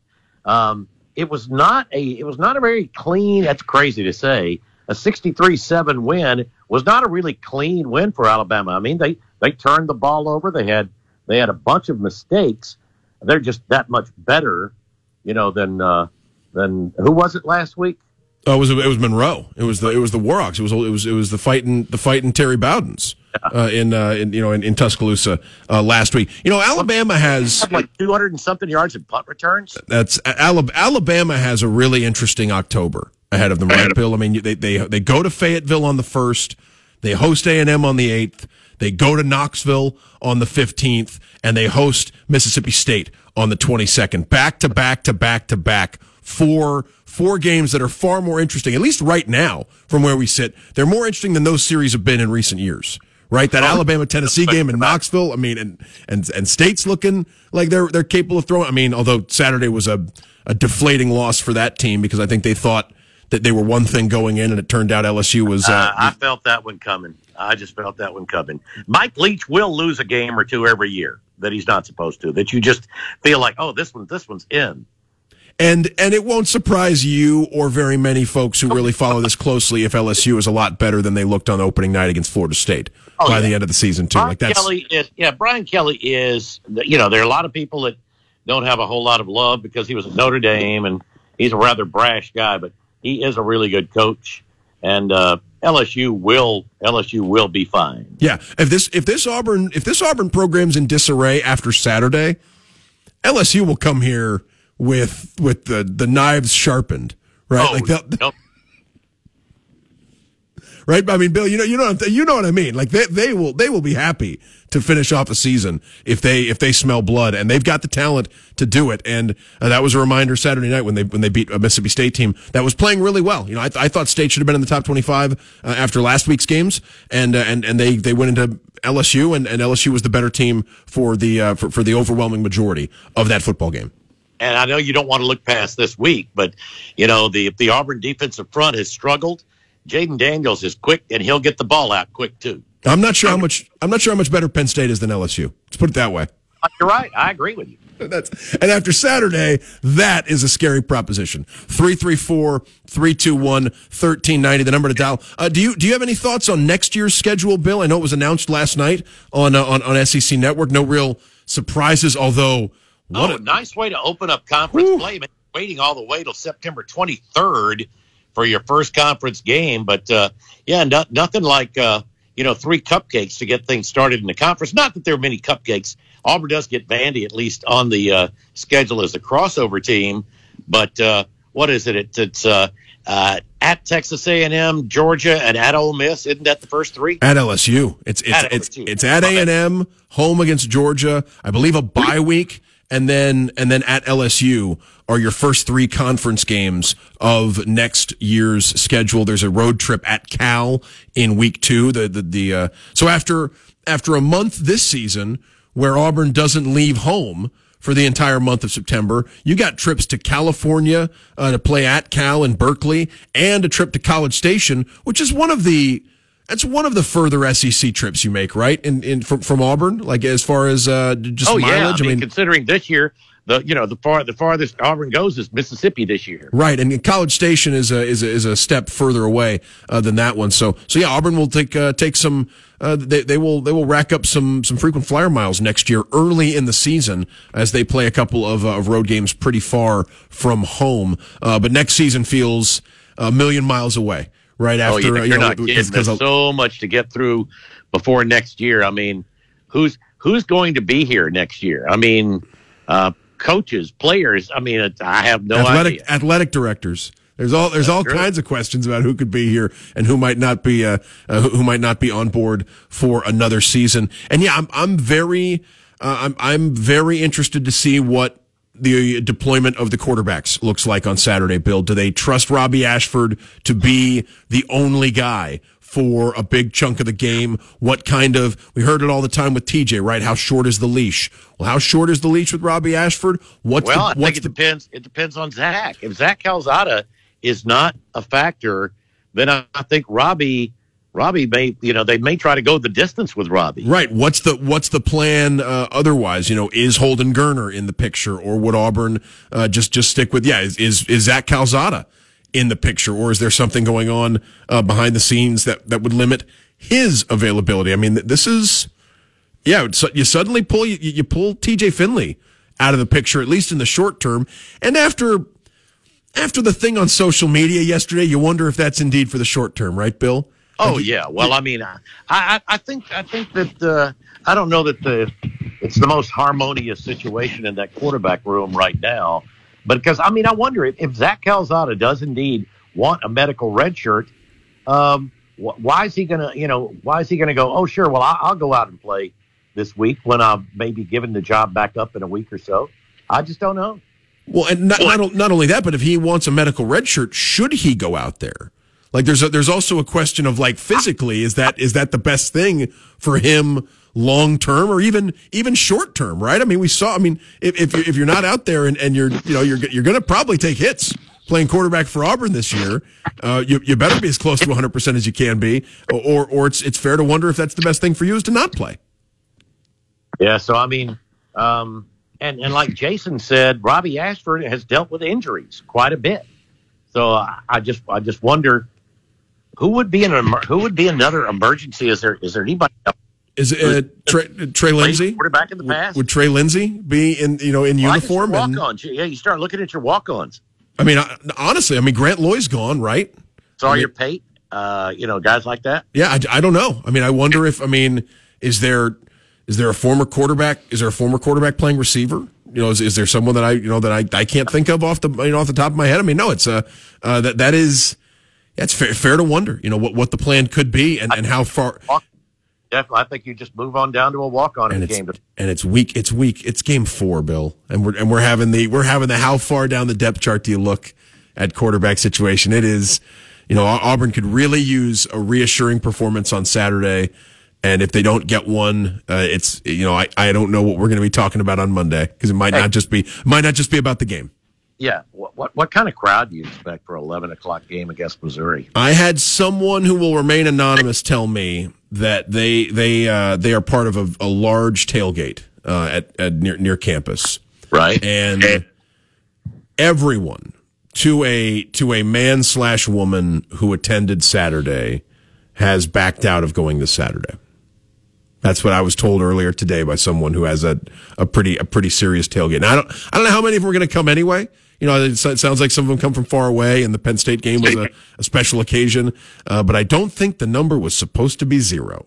It was not a very clean, that's crazy to say, a 63-7 win was not a really clean win for Alabama. I mean, they turned the ball over. They had a bunch of mistakes. They're just that much better, you know, than who was it last week? Oh, it was Monroe. It was the Warhawks. It was the fighting Terry Bowdens in Tuscaloosa last week. You know, Alabama has like 200 and something yards in punt returns. That's Alabama has a really interesting October ahead of them, right, Bill? I mean, they go to Fayetteville on the 1st. They host A&M on the 8th. They go to Knoxville on the 15th, and they host Mississippi State on the 22nd. Back to back to back to back. Four games that are far more interesting, at least right now, from where we sit. They're more interesting than those series have been in recent years, right? That Alabama-Tennessee game in Knoxville, I mean, and State's looking like they're capable of throwing. I mean, although Saturday was a deflating loss for that team, because I think they thought that they were one thing going in, and it turned out LSU was... I felt that one coming. I just felt that one coming. Mike Leach will lose a game or two every year that he's not supposed to, that you just feel like, oh, this one's in. And it won't surprise you or very many folks who really follow this closely if LSU is a lot better than they looked on opening night against Florida State by the end of the season, too. Brian Kelly is, you know, there are a lot of people that don't have a whole lot of love because he was at Notre Dame, and he's a rather brash guy, but he is a really good coach, and LSU will be fine. Yeah, if this Auburn program's in disarray after Saturday, LSU will come here with the knives sharpened, right? Right? I mean, Bill, you know what I mean. Like they will be happy to finish off a season if they smell blood, and they've got the talent to do it. And that was a reminder Saturday night when they beat a Mississippi State team that was playing really well. You know, I thought State should have been in the top 25 after last week's games, and they went into LSU, and LSU was the better team for the overwhelming majority of that football game. And I know you don't want to look past this week, but, you know, the Auburn defensive front has struggled. Jaden Daniels is quick, and he'll get the ball out quick too. I'm not sure how much better Penn State is than LSU. Let's put it that way. You're right. I agree with you. And after Saturday, that is a scary proposition. 334-321-1390, the number to dial. Do you have any thoughts on next year's schedule, Bill? I know it was announced last night on SEC Network. No real surprises, although. What a nice way to open up conference play. Man, waiting all the way till September 23rd for your first conference game. But, nothing like, three cupcakes to get things started in the conference. Not that there are many cupcakes. Auburn does get Vandy, at least on the schedule as a crossover team. But what is it? It's at Texas A&M, Georgia, and at Ole Miss. Isn't that the first three? At LSU. It's at A&M, home against Georgia. I believe a bye week. And then at LSU are your first three conference games of next year's schedule. There's a road trip at Cal in week two. So after a month this season where Auburn doesn't leave home for the entire month of September, you got trips to California to play at Cal and Berkeley, and a trip to College Station, which is one of the further SEC trips you make, right? From Auburn, like as far as just mileage. I mean, considering this year the farthest Auburn goes is Mississippi this year. Right, and College Station is a step further away than that one. So yeah, Auburn will take some. They will rack up some frequent flyer miles next year early in the season as they play a couple of road games pretty far from home. But next season feels a million miles away. Right after you're not kidding. There's so much to get through before next year. I mean, who's going to be here next year? I mean, coaches, players. I mean, I have no idea. Athletic directors. There's all kinds of questions about who could be here and who might not be on board for another season. And yeah, I'm very interested to see what the deployment of the quarterbacks looks like on Saturday, Bill. Do they trust Robbie Ashford to be the only guy for a big chunk of the game? What kind of, we heard it all the time with TJ, right? How short is the leash? Well, how short is the leash with Robbie Ashford? I think it depends. It depends on Zach. If Zach Calzada is not a factor, then I think Robbie may, they may try to go the distance with Robbie. Right. What's the plan otherwise? Is Holden Garner in the picture, or would Auburn just stick with? Yeah, is Zach Calzada in the picture, or is there something going on behind the scenes that would limit his availability? I mean, this is, yeah. So you suddenly pull TJ Finley out of the picture, at least in the short term, and after the thing on social media yesterday, you wonder if that's indeed for the short term, right, Bill? Oh yeah, well, I mean, I think that I don't know that it's the most harmonious situation in that quarterback room right now, but because I mean, I wonder if Zach Calzada does indeed want a medical red shirt, why is he gonna go? Oh sure, well I'll go out and play this week when I'm maybe given the job back up in a week or so. I just don't know. Well, and not only that, but if he wants a medical red shirt, should he go out there? Like there's also a question of like physically, is that the best thing for him long term or even short term, right? I mean, if you're not out there and you're going to probably take hits playing quarterback for Auburn this year, you better be as close to 100% as you can be, or it's fair to wonder if that's the best thing for you is to not play. Yeah, so I mean, and like Jason said, Robbie Ashford has dealt with injuries quite a bit, so I just wonder. Who would be another emergency? Is there anybody else? Is it Trey Lindsey? Quarterback in the past? Would Trey Lindsey be in uniform? Walk-ons. Yeah, you start looking at your walk-ons. I mean, honestly, Grant Loy's gone, right? Sawyer Pate, guys like that. Yeah, I don't know. I mean, I wonder if is there a former quarterback? Is there a former quarterback playing receiver? Is there someone that I can't think of off the top of my head? I mean, no, it's that is. That's fair to wonder, what the plan could be and how far. Definitely, I think you just move on down to a walk-on in the game. And it's week. It's game 4, Bill, and we're having the how far down the depth chart do you look at quarterback situation? It is, Auburn could really use a reassuring performance on Saturday, and if they don't get one, it's I don't know what we're going to be talking about on Monday because it might not just be about the game. Yeah, what kind of crowd do you expect for an 11 o'clock game against Missouri? I had someone who will remain anonymous tell me that they are part of a large tailgate at near campus, right? And everyone to a man/woman who attended Saturday has backed out of going this Saturday. That's what I was told earlier today by someone who has a pretty serious tailgate. And I don't know how many of them are going to come anyway. It sounds like some of them come from far away, and the Penn State game was a special occasion. But I don't think the number was supposed to be 0.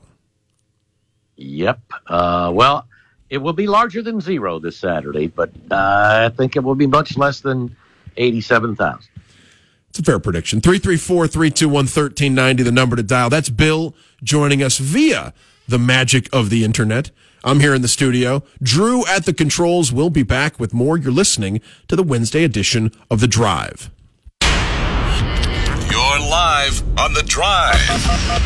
Yep. Well, it will be larger than 0 this Saturday, but I think it will be much less than 87,000. It's a fair prediction. 334-321-1390, the number to dial. That's Bill joining us via the magic of the internet. I'm here in the studio. Drew at the controls. We'll be back with more. You're listening to the Wednesday edition of The Drive. You're live on The Drive.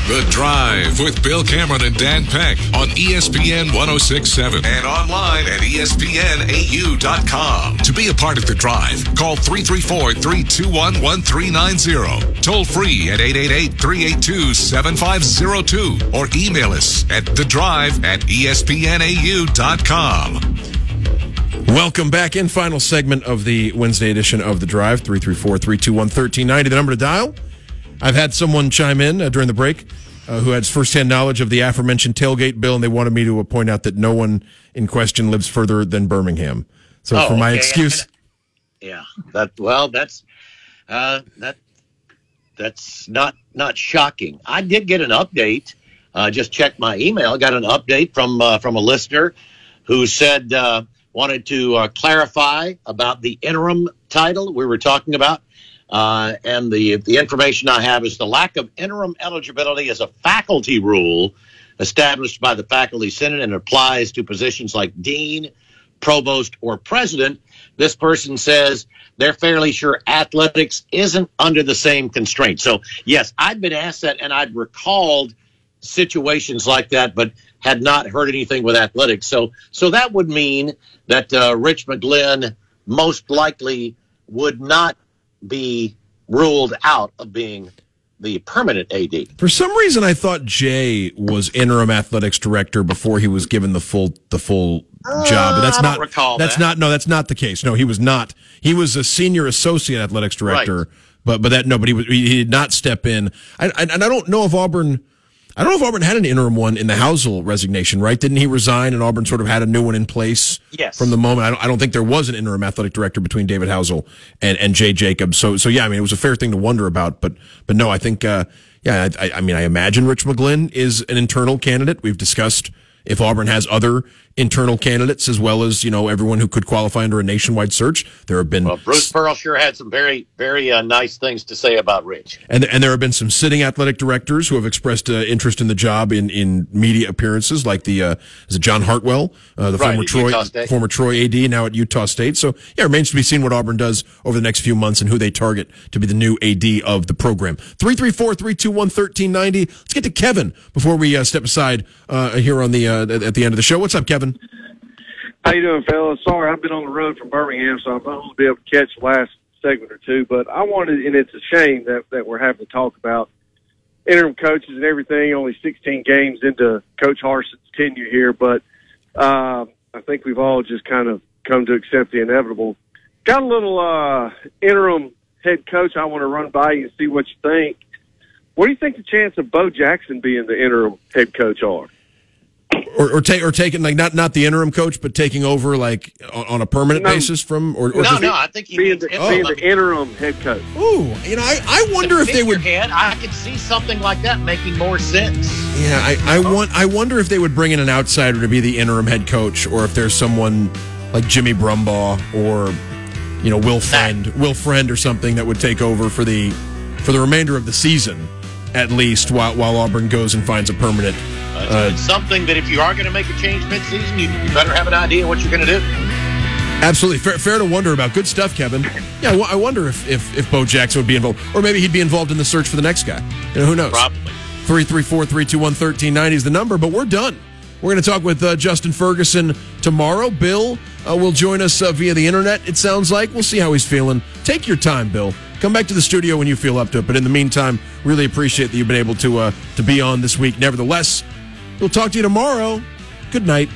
The Drive with Bill Cameron and Dan Peck on ESPN 106.7 and online at ESPNAU.com. To be a part of The Drive, call 334-321-1390. Toll free at 888-382-7502 or email us at thedrive@ESPNAU.com. Welcome back in. Final segment of the Wednesday edition of The Drive, 334-321-1390, the number to dial. I've had someone chime in during the break who has firsthand knowledge of the aforementioned tailgate bill, and they wanted me to point out that no one in question lives further than Birmingham. So for my excuse... Yeah, that's not shocking. I did get an update. Just checked my email. Got an update from a listener who said wanted to clarify about the interim title we were talking about, and the information I have is the lack of interim eligibility is a faculty rule established by the Faculty Senate and applies to positions like dean, provost, or president. This person says they're fairly sure athletics isn't under the same constraint. So, yes, I'd been asked that, and I'd recalled situations like that, but had not heard anything with athletics. So that would mean that Rich McGlynn most likely would not be ruled out of being the permanent AD. For some reason, I thought Jay was interim athletics director before he was given the full job. But that's not. That's not the case. No, he was not. He was a senior associate athletics director. Right. But he did not step in. I don't know if Auburn. I don't know if Auburn had an interim one in the Housel resignation, right? Didn't he resign and Auburn sort of had a new one in place? Yes. From the moment, I don't think there was an interim athletic director between David Housel and Jay Jacobs. So yeah, I mean, it was a fair thing to wonder about, but no, I think I imagine Rich McGlynn is an internal candidate. We've discussed if Auburn has other internal candidates as well as, you know, everyone who could qualify under a nationwide search. There have been Bruce Pearl sure had some very, very nice things to say about Rich. And there have been some sitting athletic directors who have expressed interest in the job in media appearances, like the John Hartwell, the former Troy AD, now at Utah State. So yeah, it remains to be seen what Auburn does over the next few months and who they target to be the new AD of the program. 334-321-1390. Let's get to Kevin before we step aside here on the at the end of the show. What's up, Kevin? How you doing, fellas? Sorry, I've been on the road from Birmingham, so I'm not going to be able to catch the last segment or two, but I wanted, and it's a shame that we're having to talk about interim coaches and everything, only 16 games into Coach Harsin's tenure here, but I think we've all just kind of come to accept the inevitable. Got a little interim head coach I want to run by you and see what you think. What do you think the chance of Bo Jackson being the interim head coach are? Or taking, like, not the interim coach, but taking over, like, on a permanent basis from? I think he means being the interim head coach. Ooh, you know, I wonder if they would... I could see something like that making more sense. Yeah, I wonder if they would bring in an outsider to be the interim head coach, or if there's someone like Jimmy Brumbaugh or, you know, Will Friend or something that would take over for the remainder of the season, at least, while Auburn goes and finds a permanent... it's something that if you are going to make a change midseason, you better have an idea what you're going to do. Absolutely. Fair to wonder about. Good stuff, Kevin. Yeah, I wonder if Bo Jackson would be involved. Or maybe he'd be involved in the search for the next guy. You know, who knows? Probably. 334-321-1390 is the number, but we're done. We're going to talk with Justin Ferguson tomorrow. Bill will join us via the internet, it sounds like. We'll see how he's feeling. Take your time, Bill. Come back to the studio when you feel up to it. But in the meantime, really appreciate that you've been able to be on this week. Nevertheless, we'll talk to you tomorrow. Good night.